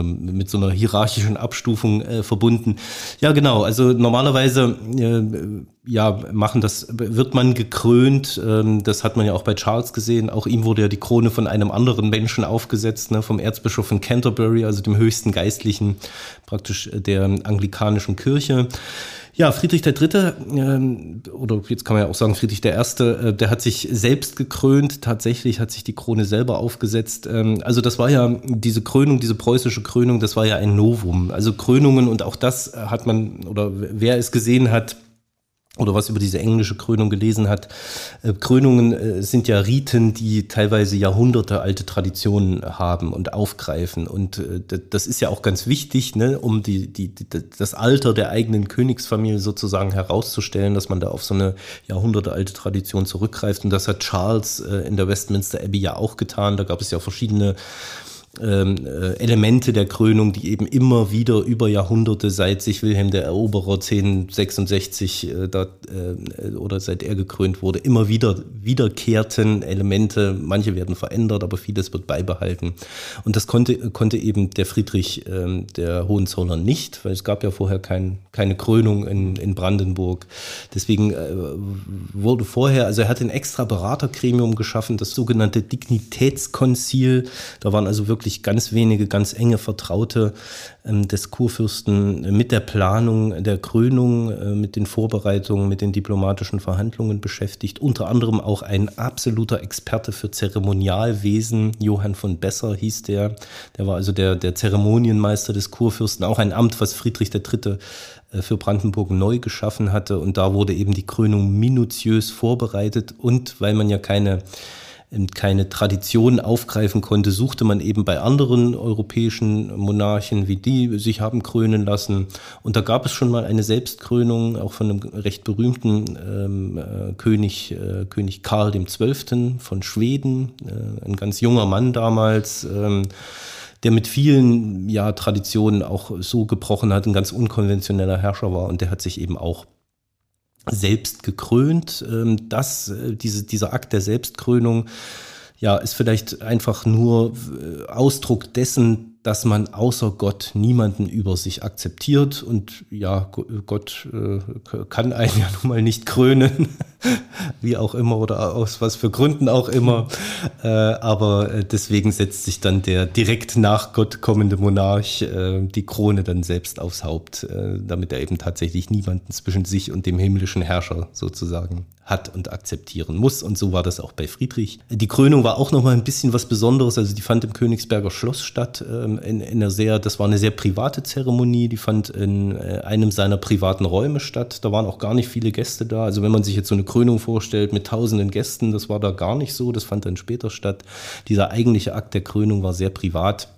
einer hierarchischen Abstufung verbunden. Ja, genau. Also normalerweise wird man gekrönt. Das hat man ja auch bei Charles gesehen. Auch ihm wurde ja die Krone von einem anderen Menschen aufgesetzt, ne, vom Erzbischof von Canterbury, also dem höchsten Geistlichen praktisch der anglikanischen Kirche. Ja, Friedrich III., oder jetzt kann man ja auch sagen Friedrich I., der hat sich selbst gekrönt, tatsächlich hat sich die Krone selber aufgesetzt. Also das war ja diese Krönung, diese preußische Krönung, das war ja ein Novum. Also Krönungen und auch das hat man, oder wer es gesehen hat, oder was über diese englische Krönung gelesen hat. Krönungen sind ja Riten, die teilweise Jahrhunderte alte Traditionen haben und aufgreifen. Und das ist ja auch ganz wichtig, ne, um das Alter der eigenen Königsfamilie sozusagen herauszustellen, dass man da auf so eine jahrhundertealte Tradition zurückgreift. Und das hat Charles in der Westminster Abbey ja auch getan. Da gab es ja verschiedene Elemente der Krönung, die eben immer wieder über Jahrhunderte, seit sich Wilhelm der Eroberer 1066 oder seit er gekrönt wurde, immer wieder wiederkehrten Elemente. Manche werden verändert, aber vieles wird beibehalten. Und das konnte eben der Friedrich der Hohenzollern nicht, weil es gab ja vorher keine Krönung in Brandenburg. Deswegen wurde vorher, also er hat ein extra Beratergremium geschaffen, das sogenannte Dignitätskonzil. Da waren also wirklich ganz wenige, ganz enge Vertraute des Kurfürsten mit der Planung der Krönung, mit den Vorbereitungen, mit den diplomatischen Verhandlungen beschäftigt. Unter anderem auch ein absoluter Experte für Zeremonialwesen, Johann von Besser hieß der. Der war also der Zeremonienmeister des Kurfürsten, auch ein Amt, was Friedrich III. Für Brandenburg neu geschaffen hatte. Und da wurde eben die Krönung minutiös vorbereitet. Und weil man ja keine Tradition aufgreifen konnte, suchte man eben bei anderen europäischen Monarchen, wie die sich haben krönen lassen. Und da gab es schon mal eine Selbstkrönung, auch von einem recht berühmten König Karl XII. Von Schweden, ein ganz junger Mann damals, der mit vielen Traditionen auch so gebrochen hat, ein ganz unkonventioneller Herrscher war und der hat sich eben auch selbst gekrönt. Dieser Akt der Selbstkrönung ist vielleicht einfach nur Ausdruck dessen, dass man außer Gott niemanden über sich akzeptiert. Und ja, Gott kann einen ja nun mal nicht krönen, wie auch immer oder aus was für Gründen auch immer. Aber deswegen setzt sich dann der direkt nach Gott kommende Monarch die Krone dann selbst aufs Haupt, damit er eben tatsächlich niemanden zwischen sich und dem himmlischen Herrscher sozusagen hat und akzeptieren muss. Und so war das auch bei Friedrich. Die Krönung war auch nochmal ein bisschen was Besonderes. Also die fand im Königsberger Schloss statt. Das war eine sehr private Zeremonie, die fand in einem seiner privaten Räume statt. Da waren auch gar nicht viele Gäste da. Also wenn man sich jetzt so eine Krönung vorstellt mit tausenden Gästen, das war da gar nicht so. Das fand dann später statt. Dieser eigentliche Akt der Krönung war sehr privat,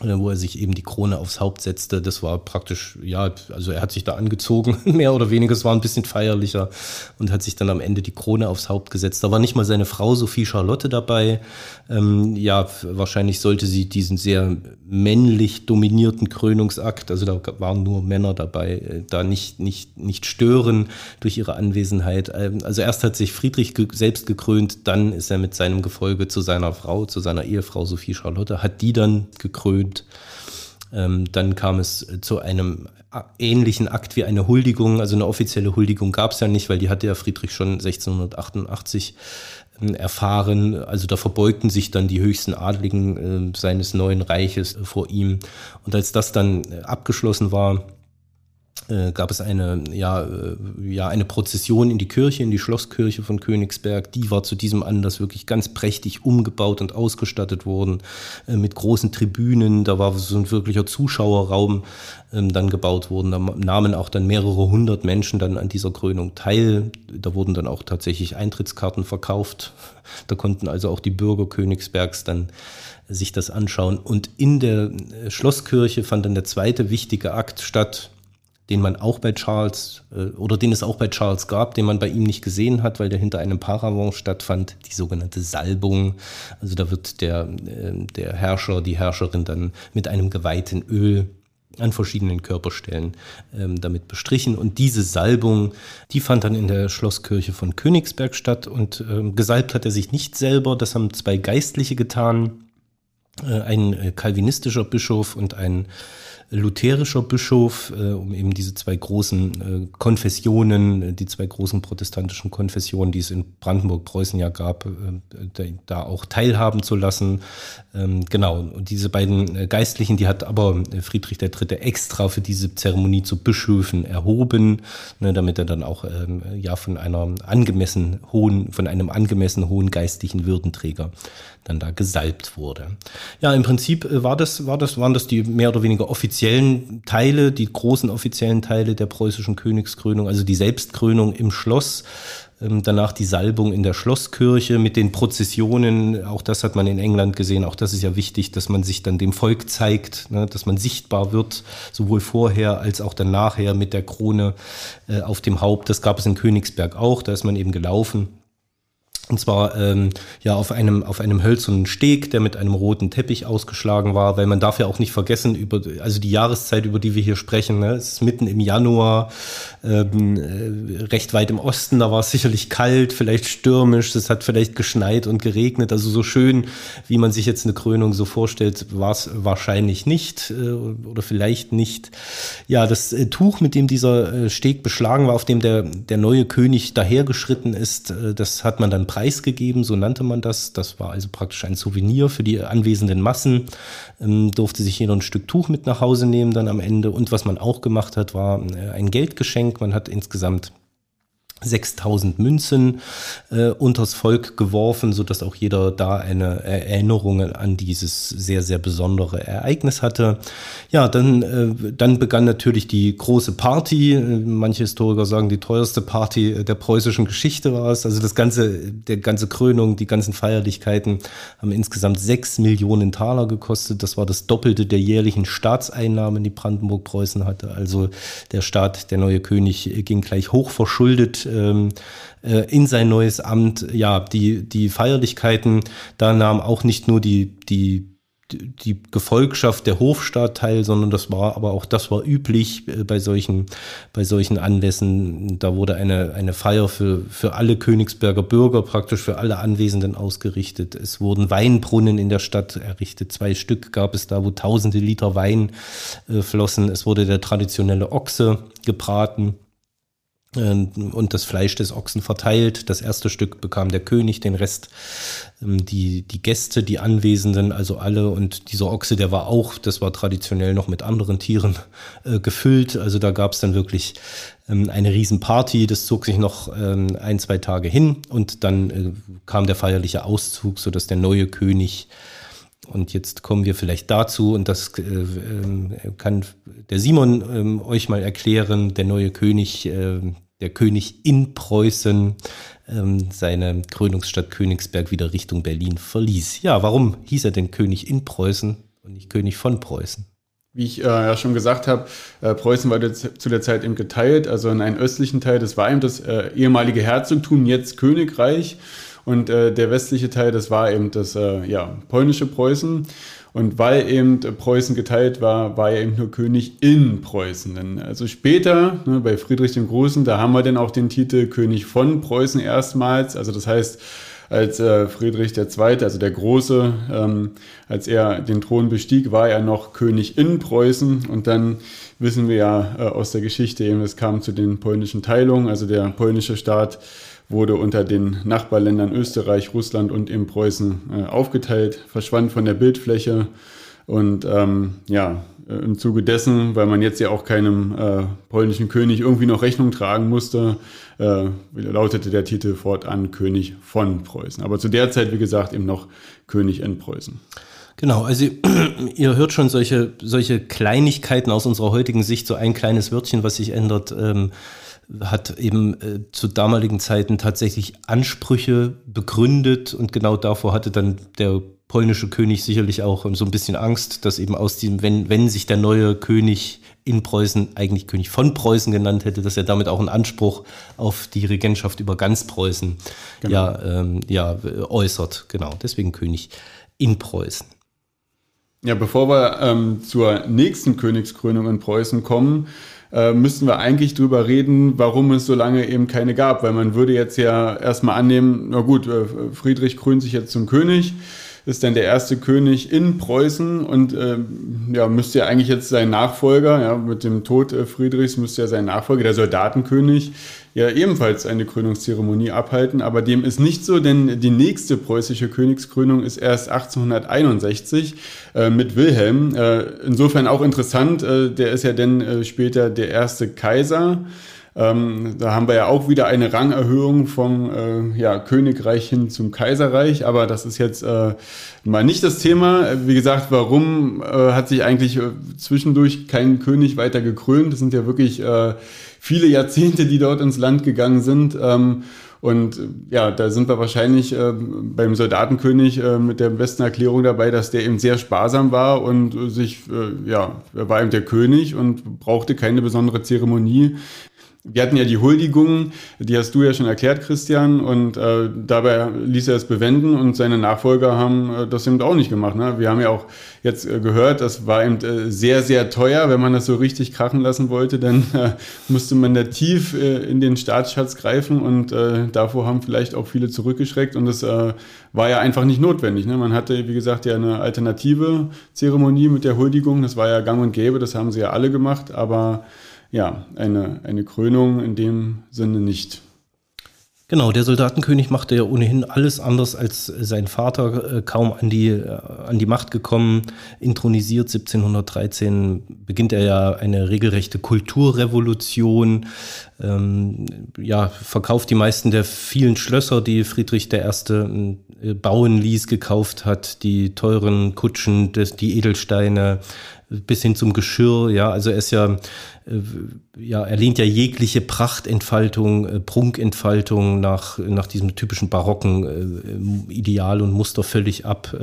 wo er sich eben die Krone aufs Haupt setzte. Das war praktisch, er hat sich da angezogen, mehr oder weniger, es war ein bisschen feierlicher und hat sich dann am Ende die Krone aufs Haupt gesetzt. Da war nicht mal seine Frau Sophie Charlotte dabei. Wahrscheinlich sollte sie diesen sehr männlich dominierten Krönungsakt, also da waren nur Männer dabei, da nicht stören durch ihre Anwesenheit. Also erst hat sich Friedrich selbst gekrönt, dann ist er mit seinem Gefolge zu seiner Ehefrau Sophie Charlotte, hat die dann gekrönt. Dann kam es zu einem ähnlichen Akt wie eine Huldigung. Also eine offizielle Huldigung gab es ja nicht, weil die hatte ja Friedrich schon 1688 erfahren. Also da verbeugten sich dann die höchsten Adligen seines neuen Reiches vor ihm. Und als das dann abgeschlossen war, gab es eine Prozession in die Kirche, in die Schlosskirche von Königsberg. Die war zu diesem Anlass wirklich ganz prächtig umgebaut und ausgestattet worden mit großen Tribünen. Da war so ein wirklicher Zuschauerraum dann gebaut worden. Da nahmen auch dann mehrere hundert Menschen dann an dieser Krönung teil. Da wurden dann auch tatsächlich Eintrittskarten verkauft. Da konnten also auch die Bürger Königsbergs dann sich das anschauen. Und in der Schlosskirche fand dann der zweite wichtige Akt statt, den es auch bei Charles gab, den man bei ihm nicht gesehen hat, weil der hinter einem Paravent stattfand, die sogenannte Salbung. Also da wird der Herrscher, die Herrscherin dann mit einem geweihten Öl an verschiedenen Körperstellen damit bestrichen. Und diese Salbung, die fand dann in der Schlosskirche von Königsberg statt. Und gesalbt hat er sich nicht selber, das haben zwei Geistliche getan, ein calvinistischer Bischof und ein lutherischer Bischof, um eben diese zwei großen Konfessionen, die zwei großen protestantischen Konfessionen, die es in Brandenburg-Preußen ja gab, da auch teilhaben zu lassen. Genau, und diese beiden Geistlichen, die hat aber Friedrich III. Extra für diese Zeremonie zu Bischöfen erhoben, damit er dann auch von einem angemessen hohen geistlichen Würdenträger dann da gesalbt wurde. Ja, im Prinzip waren das die mehr oder weniger großen offiziellen Teile der preußischen Königskrönung, also die Selbstkrönung im Schloss, danach die Salbung in der Schlosskirche mit den Prozessionen, auch das hat man in England gesehen, auch das ist ja wichtig, dass man sich dann dem Volk zeigt, dass man sichtbar wird, sowohl vorher als auch dann nachher mit der Krone auf dem Haupt. Das gab es in Königsberg auch, da ist man eben gelaufen. Und zwar auf einem hölzernen Steg, der mit einem roten Teppich ausgeschlagen war, weil man darf ja auch nicht vergessen, die Jahreszeit, über die wir hier sprechen, es ist mitten im Januar, recht weit im Osten, da war es sicherlich kalt, vielleicht stürmisch, es hat vielleicht geschneit und geregnet. Also so schön, wie man sich jetzt eine Krönung so vorstellt, war es wahrscheinlich nicht oder vielleicht nicht. Ja, das Tuch, mit dem dieser Steg beschlagen war, auf dem der neue König dahergeschritten ist, das hat man dann preisgegeben, so nannte man das. Das war also praktisch ein Souvenir für die anwesenden Massen. Durfte sich jeder ein Stück Tuch mit nach Hause nehmen dann am Ende. Und was man auch gemacht hat, war ein Geldgeschenk. Man hat insgesamt 6000 Münzen unters Volk geworfen, sodass auch jeder da eine Erinnerung an dieses sehr, sehr besondere Ereignis hatte. Ja, dann begann natürlich die große Party. Manche Historiker sagen, die teuerste Party der preußischen Geschichte war es. Also die ganze Krönung, die ganzen Feierlichkeiten haben insgesamt 6 Millionen Taler gekostet. Das war das Doppelte der jährlichen Staatseinnahmen, die Brandenburg-Preußen hatte. Also der neue König ging gleich hochverschuldet in sein neues Amt. Ja, die Feierlichkeiten, da nahm auch nicht nur die die Gefolgschaft der Hofstaat teil, sondern das war aber auch, das war üblich bei solchen Anlässen. Da wurde eine Feier für alle Königsberger Bürger, praktisch für alle Anwesenden ausgerichtet. Es wurden Weinbrunnen in der Stadt errichtet. 2 Stück gab es da, wo tausende Liter Wein flossen. Es wurde der traditionelle Ochse gebraten und das Fleisch des Ochsen verteilt. Das erste Stück bekam der König, den Rest die Gäste, die Anwesenden, also alle. Und dieser Ochse, der war auch, das war traditionell noch mit anderen Tieren gefüllt. Also da gab es dann wirklich eine Riesenparty. Das zog sich noch 1-2 Tage hin und dann kam der feierliche Auszug, sodass der neue König, und jetzt kommen wir vielleicht dazu, und das kann der Simon euch mal erklären, der neue König, der König in Preußen, seine Krönungsstadt Königsberg wieder Richtung Berlin verließ. Ja, warum hieß er denn König in Preußen und nicht König von Preußen? Wie ich ja schon gesagt habe, Preußen war zu der Zeit eben geteilt, also in einen östlichen Teil, das war eben das ehemalige Herzogtum, jetzt Königreich. Und der westliche Teil, das war eben das polnische Preußen. Und weil eben Preußen geteilt war, war er eben nur König in Preußen. Also später, bei Friedrich dem Großen, da haben wir dann auch den Titel König von Preußen erstmals. Also das heißt, als Friedrich II., also der Große, als er den Thron bestieg, war er noch König in Preußen. Und dann wissen wir ja aus der Geschichte eben, es kam zu den polnischen Teilungen, also der polnische Staat wurde unter den Nachbarländern Österreich, Russland und eben Preußen aufgeteilt, verschwand von der Bildfläche. Und im Zuge dessen, weil man jetzt ja auch keinem polnischen König irgendwie noch Rechnung tragen musste, lautete der Titel fortan König von Preußen. Aber zu der Zeit, wie gesagt, eben noch König in Preußen. Genau, also ihr hört schon solche Kleinigkeiten aus unserer heutigen Sicht, so ein kleines Wörtchen, was sich ändert, hat eben zu damaligen Zeiten tatsächlich Ansprüche begründet, und genau davor hatte dann der polnische König sicherlich auch so ein bisschen Angst, dass eben aus diesem, wenn sich der neue König in Preußen eigentlich König von Preußen genannt hätte, dass er damit auch einen Anspruch auf die Regentschaft über ganz Preußen äußert. Genau, deswegen König in Preußen. Ja, bevor wir zur nächsten Königskrönung in Preußen kommen, müssten wir eigentlich drüber reden, warum es so lange eben keine gab. Weil man würde jetzt ja erstmal annehmen, na gut, Friedrich krönt sich jetzt zum König, ist dann der erste König in Preußen und müsste ja eigentlich jetzt sein Nachfolger, mit dem Tod Friedrichs müsste ja sein Nachfolger, der Soldatenkönig, ja ebenfalls eine Krönungszeremonie abhalten. Aber dem ist nicht so, denn die nächste preußische Königskrönung ist erst 1861 mit Wilhelm. Insofern auch interessant, der ist ja dann später der erste Kaiser. Da haben wir ja auch wieder eine Rangerhöhung vom Königreich hin zum Kaiserreich, aber das ist jetzt mal nicht das Thema. Wie gesagt, warum hat sich eigentlich zwischendurch kein König weiter gekrönt? Das sind ja wirklich viele Jahrzehnte, die dort ins Land gegangen sind. Und ja, da sind wir wahrscheinlich beim Soldatenkönig mit der besten Erklärung dabei, dass der eben sehr sparsam war und er war eben der König und brauchte keine besondere Zeremonie. Wir hatten ja die Huldigungen, die hast du ja schon erklärt, Christian, und dabei ließ er es bewenden und seine Nachfolger haben das eben auch nicht gemacht. Ne? Wir haben ja auch jetzt gehört, das war eben sehr, sehr teuer, wenn man das so richtig krachen lassen wollte, dann musste man da tief in den Staatsschatz greifen und davor haben vielleicht auch viele zurückgeschreckt und das war ja einfach nicht notwendig. Ne? Man hatte, wie gesagt, ja eine alternative Zeremonie mit der Huldigung, das war ja gang und gäbe, das haben sie ja alle gemacht, aber ja, eine Krönung in dem Sinne nicht. Genau, der Soldatenkönig machte ja ohnehin alles anders als sein Vater, kaum an die Macht gekommen, intronisiert 1713, beginnt er ja eine regelrechte Kulturrevolution, verkauft die meisten der vielen Schlösser, die Friedrich I. bauen ließ, gekauft hat, die teuren Kutschen, die Edelsteine, bis hin zum Geschirr, also er ist er lehnt ja jegliche Prachtentfaltung, Prunkentfaltung nach diesem typischen barocken Ideal und Muster völlig ab,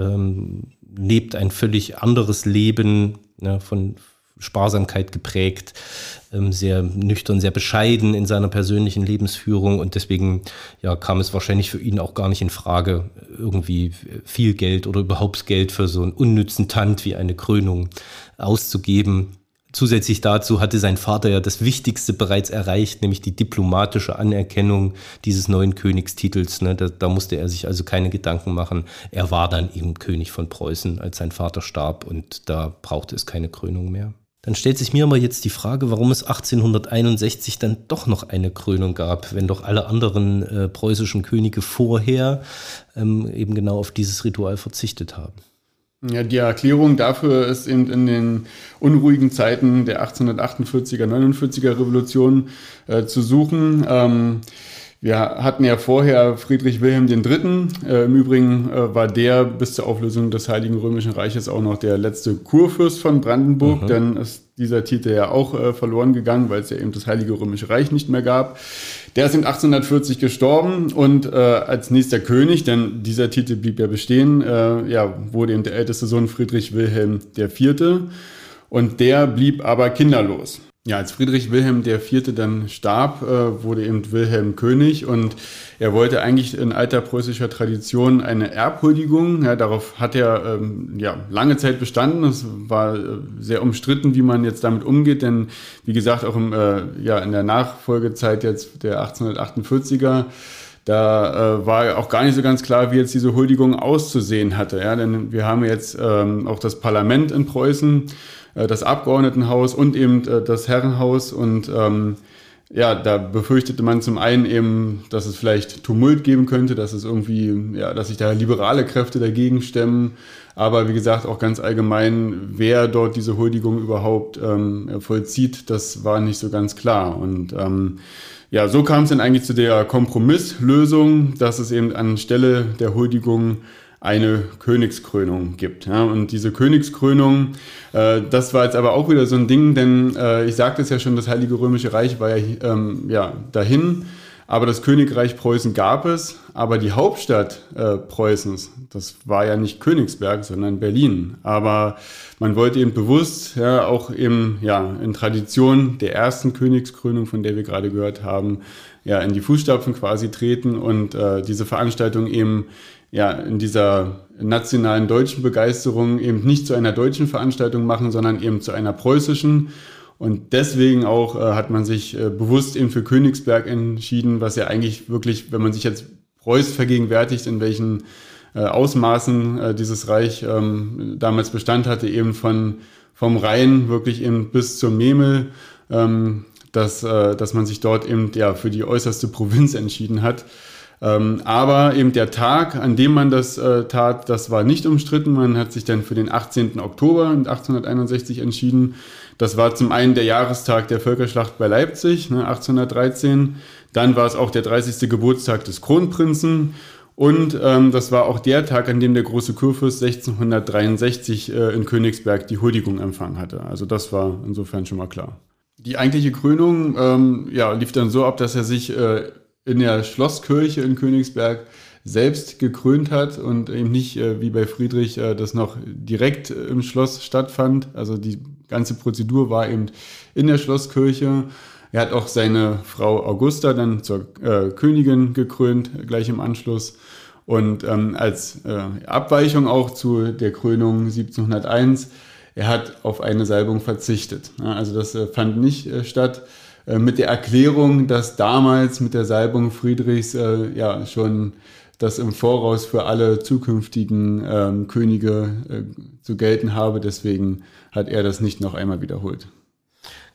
lebt ein völlig anderes Leben, ne, von Sparsamkeit geprägt, sehr nüchtern, sehr bescheiden in seiner persönlichen Lebensführung, und deswegen ja, kam es wahrscheinlich für ihn auch gar nicht in Frage, irgendwie viel Geld oder überhaupt Geld für so einen unnützen Tand wie eine Krönung auszugeben. Zusätzlich dazu hatte sein Vater ja das Wichtigste bereits erreicht, nämlich die diplomatische Anerkennung dieses neuen Königstitels. Da musste er sich also keine Gedanken machen. Er war dann eben König von Preußen, als sein Vater starb, und da brauchte es keine Krönung mehr. Dann stellt sich mir aber jetzt die Frage, warum es 1861 dann doch noch eine Krönung gab, wenn doch alle anderen preußischen Könige vorher eben genau auf dieses Ritual verzichtet haben. Ja, die Erklärung dafür ist eben in den unruhigen Zeiten der 1848er, 49er Revolution zu suchen. Wir hatten ja vorher Friedrich Wilhelm III. Im Übrigen war der bis zur Auflösung des Heiligen Römischen Reiches auch noch der letzte Kurfürst von Brandenburg, Dann ist dieser Titel ja auch verloren gegangen, weil es ja eben das Heilige Römische Reich nicht mehr gab. Der ist in 1840 gestorben und als nächster König, denn dieser Titel blieb ja bestehen, wurde eben der älteste Sohn Friedrich Wilhelm IV. Und der blieb aber kinderlos. Ja, als Friedrich Wilhelm IV. Dann starb, wurde eben Wilhelm König, und er wollte eigentlich in alter preußischer Tradition eine Erbhuldigung. Ja, darauf hat er lange Zeit bestanden. Es war sehr umstritten, wie man jetzt damit umgeht, denn wie gesagt, auch in der Nachfolgezeit jetzt der 1848er, da war auch gar nicht so ganz klar, wie jetzt diese Huldigung auszusehen hatte. Ja, denn wir haben jetzt auch das Parlament in Preußen, das Abgeordnetenhaus und eben das Herrenhaus, und da befürchtete man zum einen eben, dass es vielleicht Tumult geben könnte, dass es irgendwie, dass sich da liberale Kräfte dagegen stemmen, aber wie gesagt auch ganz allgemein, wer dort diese Huldigung überhaupt vollzieht, das war nicht so ganz klar, und so kam es dann eigentlich zu der Kompromisslösung, dass es eben anstelle der Huldigung eine Königskrönung gibt. Ja? Und diese Königskrönung, das war jetzt aber auch wieder so ein Ding, denn ich sagte es ja schon, das Heilige Römische Reich war dahin, aber das Königreich Preußen gab es, aber die Hauptstadt Preußens, das war ja nicht Königsberg, sondern Berlin. Aber man wollte eben bewusst in Tradition der ersten Königskrönung, von der wir gerade gehört haben, in die Fußstapfen quasi treten und diese Veranstaltung eben in dieser nationalen deutschen Begeisterung eben nicht zu einer deutschen Veranstaltung machen, sondern eben zu einer preußischen. Und deswegen auch hat man sich bewusst eben für Königsberg entschieden, was ja eigentlich wirklich, wenn man sich jetzt Preuß vergegenwärtigt, in welchen Ausmaßen dieses Reich damals Bestand hatte, eben vom Rhein wirklich eben bis zur Memel, dass man sich dort eben für die äußerste Provinz entschieden hat. Aber eben der Tag, an dem man das tat, das war nicht umstritten. Man hat sich dann für den 18. Oktober 1861 entschieden. Das war zum einen der Jahrestag der Völkerschlacht bei Leipzig, 1813. Dann war es auch der 30. Geburtstag des Kronprinzen. Und das war auch der Tag, an dem der große Kurfürst 1663 in Königsberg die Huldigung empfangen hatte. Also das war insofern schon mal klar. Die eigentliche Krönung lief dann so ab, dass er sich in der Schlosskirche in Königsberg selbst gekrönt hat und eben nicht wie bei Friedrich das noch direkt im Schloss stattfand. Also die ganze Prozedur war eben in der Schlosskirche. Er hat auch seine Frau Augusta dann zur Königin gekrönt, gleich im Anschluss. Und als Abweichung auch zu der Krönung 1701, er hat auf eine Salbung verzichtet. Also das fand nicht statt. Mit der Erklärung, dass damals mit der Salbung Friedrichs schon das im Voraus für alle zukünftigen Könige zu gelten habe. Deswegen hat er das nicht noch einmal wiederholt.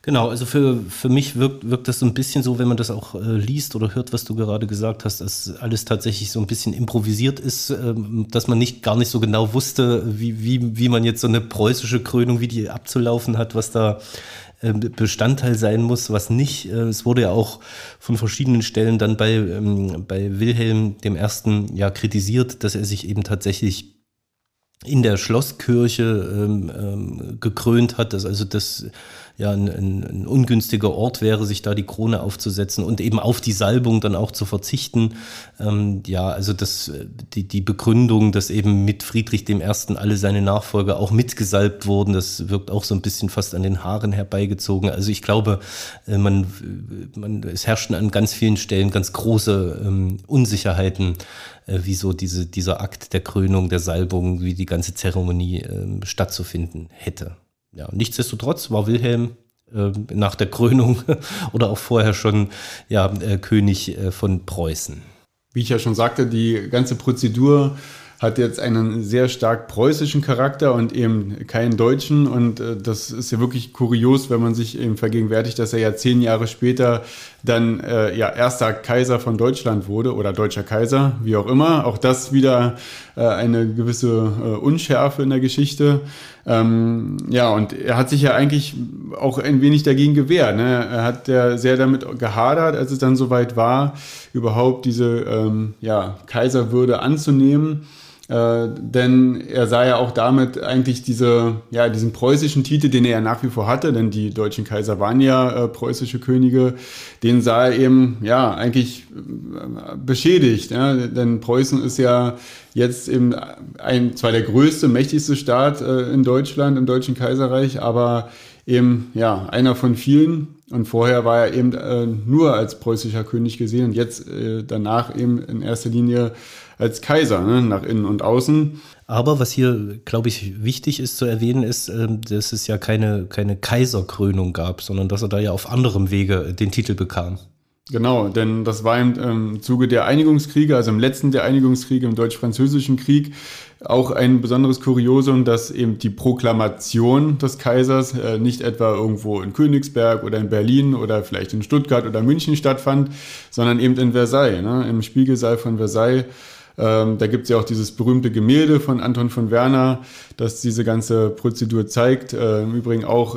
Genau, also für mich wirkt das so ein bisschen so, wenn man das auch liest oder hört, was du gerade gesagt hast, dass alles tatsächlich so ein bisschen improvisiert ist, dass man gar nicht so genau wusste, wie man jetzt so eine preußische Krönung, wie die abzulaufen hat, was da Bestandteil sein muss, was nicht. Es wurde ja auch von verschiedenen Stellen dann bei Wilhelm I. Kritisiert, dass er sich eben tatsächlich in der Schlosskirche gekrönt hat, dass also das ja ein ungünstiger Ort wäre, sich da die Krone aufzusetzen und eben auf die Salbung dann auch zu verzichten. Ja, also das, die Begründung, dass eben mit Friedrich I. alle seine Nachfolger auch mitgesalbt wurden, das wirkt auch so ein bisschen fast an den Haaren herbeigezogen. Also ich glaube, es herrschten an ganz vielen Stellen ganz große Unsicherheiten, wie so dieser Akt der Krönung, der Salbung, wie die ganze Zeremonie stattzufinden hätte. Ja, nichtsdestotrotz war Wilhelm nach der Krönung oder auch vorher schon ja, König von Preußen. Wie ich ja schon sagte, die ganze Prozedur hat jetzt einen sehr stark preußischen Charakter und eben keinen deutschen. Und das ist ja wirklich kurios, wenn man sich eben vergegenwärtigt, dass er ja 10 Jahre später dann ja erster Kaiser von Deutschland wurde oder deutscher Kaiser, wie auch immer. Auch das wieder eine gewisse Unschärfe in der Geschichte. Ja, und er hat sich ja eigentlich auch ein wenig dagegen gewehrt, ne? Er hat ja sehr damit gehadert, als es dann soweit war, überhaupt diese ja, Kaiserwürde anzunehmen. Denn er sah ja auch damit eigentlich diesen preußischen Titel, den er ja nach wie vor hatte, denn die deutschen Kaiser waren ja preußische Könige, den sah er eben ja eigentlich beschädigt, ja? Denn Preußen ist ja jetzt eben zwar der größte, mächtigste Staat in Deutschland, im Deutschen Kaiserreich, aber eben ja einer von vielen. Und vorher war er eben nur als preußischer König gesehen und jetzt danach eben in erster Linie als Kaiser, ne, nach innen und außen. Aber was hier, glaube ich, wichtig ist zu erwähnen, ist, dass es ja keine Kaiserkrönung gab, sondern dass er da ja auf anderem Wege den Titel bekam. Genau, denn das war im Zuge der Einigungskriege, also im letzten der Einigungskriege, im Deutsch-Französischen Krieg, auch ein besonderes Kuriosum, dass eben die Proklamation des Kaisers nicht etwa irgendwo in Königsberg oder in Berlin oder vielleicht in Stuttgart oder München stattfand, sondern eben in Versailles, ne, im Spiegelsaal von Versailles. Da gibt es ja auch dieses berühmte Gemälde von Anton von Werner, das diese ganze Prozedur zeigt. Im Übrigen auch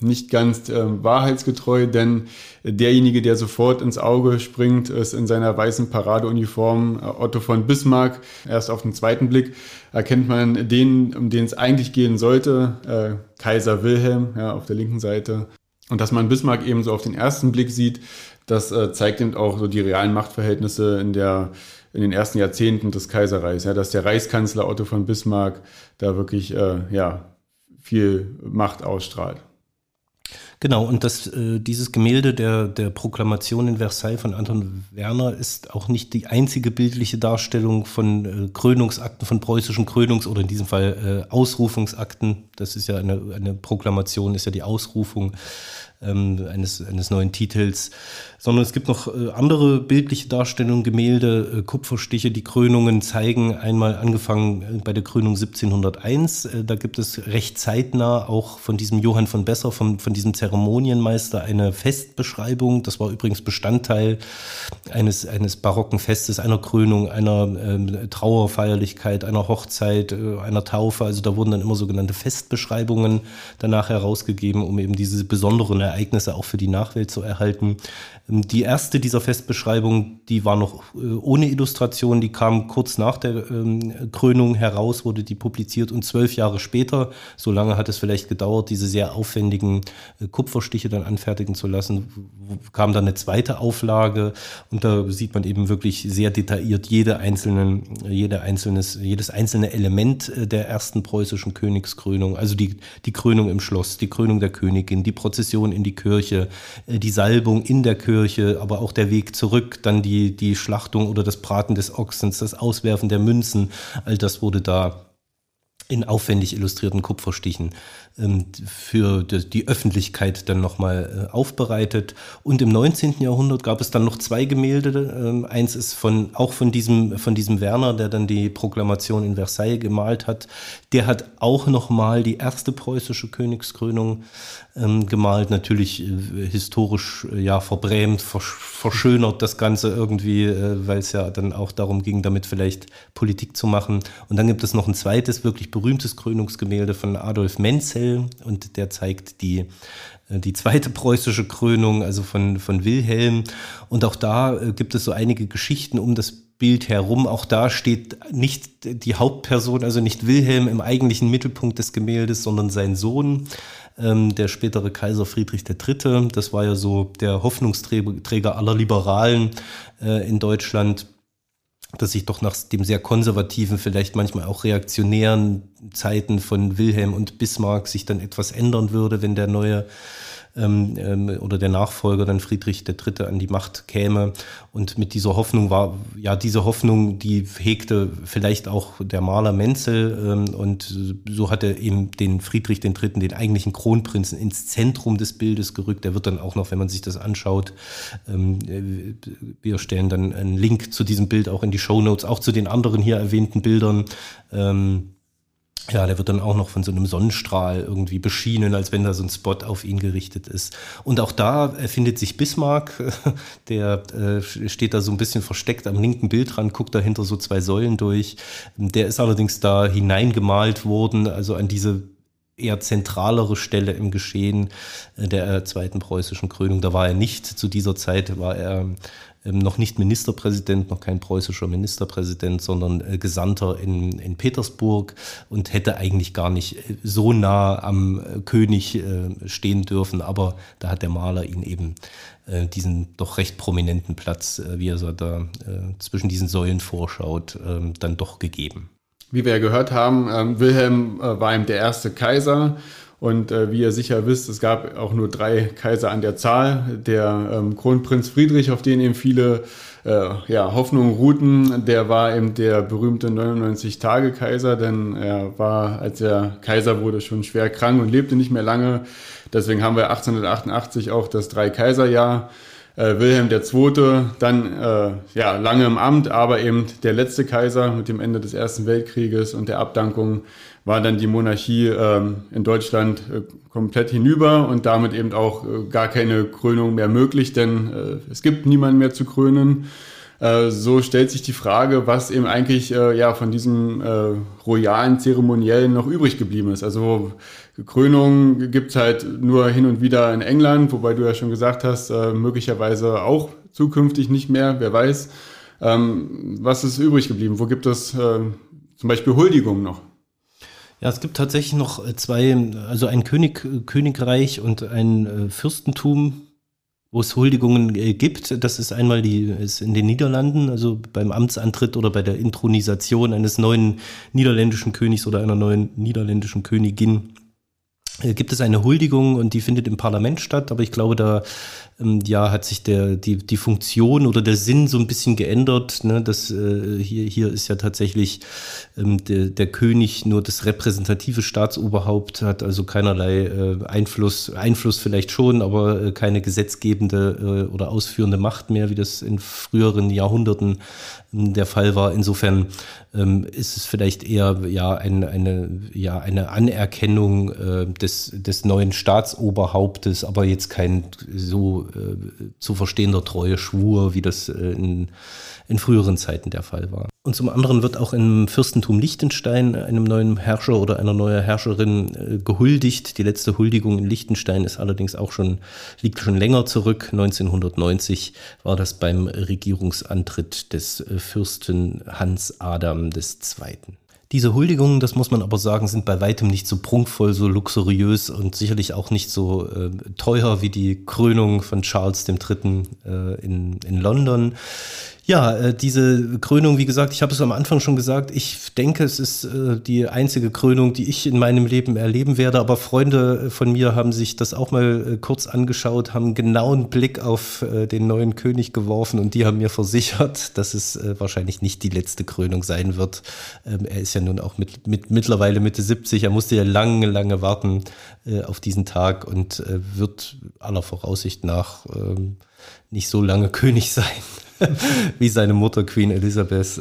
nicht ganz wahrheitsgetreu, denn derjenige, der sofort ins Auge springt, ist in seiner weißen Paradeuniform Otto von Bismarck. Erst auf den zweiten Blick erkennt man den, um den es eigentlich gehen sollte, Kaiser Wilhelm, ja, auf der linken Seite. Und dass man Bismarck eben so auf den ersten Blick sieht, das zeigt eben auch so die realen Machtverhältnisse in den ersten Jahrzehnten des Kaiserreichs, ja, dass der Reichskanzler Otto von Bismarck da wirklich viel Macht ausstrahlt. Genau, und dieses Gemälde der Proklamation in Versailles von Anton Werner ist auch nicht die einzige bildliche Darstellung von Krönungsakten, von preußischen Krönungs- oder in diesem Fall Ausrufungsakten. Das ist ja eine Proklamation, ist ja die Ausrufung eines neuen Titels, sondern es gibt noch andere bildliche Darstellungen, Gemälde, Kupferstiche, die Krönungen zeigen. Einmal angefangen bei der Krönung 1701, da gibt es recht zeitnah auch von diesem Johann von Besser, von diesem Zeremonienmeister, eine Festbeschreibung. Das war übrigens Bestandteil eines barocken Festes, einer Krönung, einer Trauerfeierlichkeit, einer Hochzeit, einer Taufe. Also da wurden dann immer sogenannte Festbeschreibungen danach herausgegeben, um eben diese besonderen Ereignisse auch für die Nachwelt zu erhalten. Die erste dieser Festbeschreibungen, die war noch ohne Illustration, die kam kurz nach der Krönung heraus, wurde die publiziert und 12 Jahre später, so lange hat es vielleicht gedauert, diese sehr aufwendigen Kupferstiche dann anfertigen zu lassen, kam dann eine zweite Auflage und da sieht man eben wirklich sehr detailliert jedes einzelne Element der ersten preußischen Königskrönung, also die Krönung im Schloss, die Krönung der Königin, die Prozession in die Kirche, die Salbung in der Kirche, aber auch der Weg zurück, dann die Schlachtung oder das Braten des Ochsens, das Auswerfen der Münzen, all das wurde da in aufwendig illustrierten Kupferstichen für die Öffentlichkeit dann nochmal aufbereitet. Und im 19. Jahrhundert gab es dann noch 2 Gemälde. Eins ist von diesem Werner, der dann die Proklamation in Versailles gemalt hat. Der hat auch nochmal die erste preußische Königskrönung gemalt. Natürlich historisch ja verbrämt, verschönert das Ganze irgendwie, weil es ja dann auch darum ging, damit vielleicht Politik zu machen. Und dann gibt es noch ein zweites, wirklich berühmtes Krönungsgemälde von Adolf Menzel und der zeigt die zweite preußische Krönung, also von Wilhelm. Und auch da gibt es so einige Geschichten um das Bild herum. Auch da steht nicht die Hauptperson, also nicht Wilhelm im eigentlichen Mittelpunkt des Gemäldes, sondern sein Sohn der spätere Kaiser Friedrich III., das war ja so der Hoffnungsträger aller Liberalen in Deutschland, dass sich doch nach dem sehr konservativen, vielleicht manchmal auch reaktionären Zeiten von Wilhelm und Bismarck sich dann etwas ändern würde, wenn der neue oder der Nachfolger dann Friedrich III. An die Macht käme. Und mit dieser Hoffnung war, ja, diese Hoffnung, die hegte vielleicht auch der Maler Menzel, und so hat er eben den Friedrich III., den eigentlichen Kronprinzen, ins Zentrum des Bildes gerückt. Der wird dann auch noch, wenn man sich das anschaut, wir stellen dann einen Link zu diesem Bild auch in die Shownotes, auch zu den anderen hier erwähnten Bildern, ja, der wird dann auch noch von so einem Sonnenstrahl irgendwie beschienen, als wenn da so ein Spot auf ihn gerichtet ist. Und auch da findet sich Bismarck, der steht da so ein bisschen versteckt am linken Bildrand, guckt dahinter so zwei Säulen durch. Der ist allerdings da hineingemalt worden, also an diese eher zentralere Stelle im Geschehen der Zweiten Preußischen Krönung. Da war er nicht, zu dieser Zeit war er noch nicht Ministerpräsident, noch kein preußischer Ministerpräsident, sondern Gesandter in Petersburg und hätte eigentlich gar nicht so nah am König stehen dürfen. Aber da hat der Maler ihn eben diesen doch recht prominenten Platz, wie er so da zwischen diesen Säulen vorschaut, dann doch gegeben. Wie wir ja gehört haben, Wilhelm war ihm der erste Kaiser. Und wie ihr sicher wisst, es gab auch nur 3 Kaiser an der Zahl. Der Kronprinz Friedrich, auf den eben viele Hoffnungen ruhten, der war eben der berühmte 99-Tage-Kaiser, denn er war, als er Kaiser wurde, schon schwer krank und lebte nicht mehr lange. Deswegen haben wir 1888 auch das 3-Kaiser-Jahr. Wilhelm II., dann lange im Amt, aber eben der letzte Kaiser mit dem Ende des Ersten Weltkrieges und der Abdankung war dann die Monarchie in Deutschland komplett hinüber und damit eben auch gar keine Krönung mehr möglich, denn es gibt niemanden mehr zu krönen. So stellt sich die Frage, was eben eigentlich von diesem royalen Zeremoniell noch übrig geblieben ist. Also Krönungen gibt es halt nur hin und wieder in England, wobei du ja schon gesagt hast, möglicherweise auch zukünftig nicht mehr, wer weiß. Was ist übrig geblieben? Wo gibt es zum Beispiel Huldigungen noch? Ja, es gibt tatsächlich noch 2, also ein Königreich und ein Fürstentum, wo es Huldigungen gibt. Das ist einmal ist in den Niederlanden, also beim Amtsantritt oder bei der Inthronisation eines neuen niederländischen Königs oder einer neuen niederländischen Königin. Gibt es eine Huldigung und die findet im Parlament statt, aber ich glaube, da hat sich die Funktion oder der Sinn so ein bisschen geändert, ne? Das, hier ist ja tatsächlich der König nur das repräsentative Staatsoberhaupt, hat also keinerlei Einfluss vielleicht schon, aber keine gesetzgebende oder ausführende Macht mehr, wie das in früheren Jahrhunderten der Fall war. Insofern ist es vielleicht eher eine Anerkennung des neuen Staatsoberhauptes, aber jetzt kein so zu verstehender treue Schwur, wie das in früheren Zeiten der Fall war. Und zum anderen wird auch im Fürstentum Liechtenstein einem neuen Herrscher oder einer neuen Herrscherin gehuldigt. Die letzte Huldigung in Liechtenstein ist allerdings auch liegt schon länger zurück. 1990 war das beim Regierungsantritt des Fürsten Hans Adam II. Diese Huldigungen, das muss man aber sagen, sind bei weitem nicht so prunkvoll, so luxuriös und sicherlich auch nicht so teuer wie die Krönung von Charles III. In London. Ja, diese Krönung, wie gesagt, ich habe es am Anfang schon gesagt, ich denke, es ist die einzige Krönung, die ich in meinem Leben erleben werde, aber Freunde von mir haben sich das auch mal kurz angeschaut, haben genau einen Blick auf den neuen König geworfen und die haben mir versichert, dass es wahrscheinlich nicht die letzte Krönung sein wird. Er ist ja nun auch mittlerweile Mitte 70, er musste ja lange, lange warten auf diesen Tag und wird aller Voraussicht nach nicht so lange König sein wie seine Mutter Queen Elizabeth.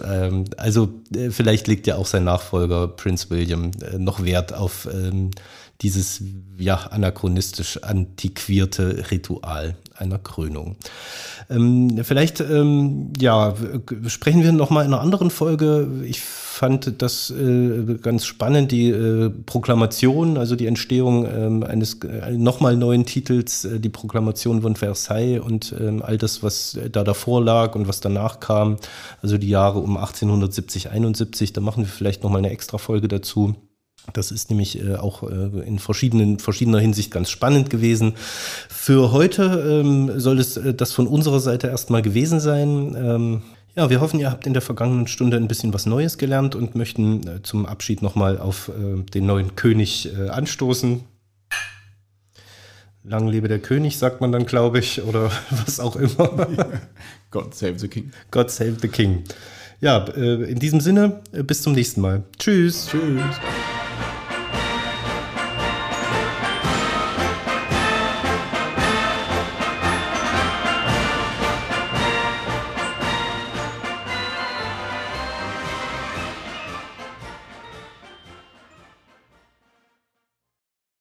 Also vielleicht legt ja auch sein Nachfolger Prinz William noch Wert auf dieses anachronistisch antiquierte Ritual einer Krönung. Sprechen wir nochmal in einer anderen Folge. Ich fand das ganz spannend, die Proklamation, also die Entstehung eines nochmal neuen Titels, die Proklamation von Versailles und all das, was da davor lag und was danach kam, also die Jahre um 1870, 71, da machen wir vielleicht nochmal eine extra Folge dazu. Das ist nämlich auch in verschiedener Hinsicht ganz spannend gewesen. Für heute soll es das von unserer Seite erstmal gewesen sein. Ja, wir hoffen, ihr habt in der vergangenen Stunde ein bisschen was Neues gelernt und möchten zum Abschied nochmal auf den neuen König anstoßen. Lang lebe der König, sagt man dann, glaube ich, oder was auch immer. God save the King. God save the King. Ja, in diesem Sinne, bis zum nächsten Mal. Tschüss. Tschüss.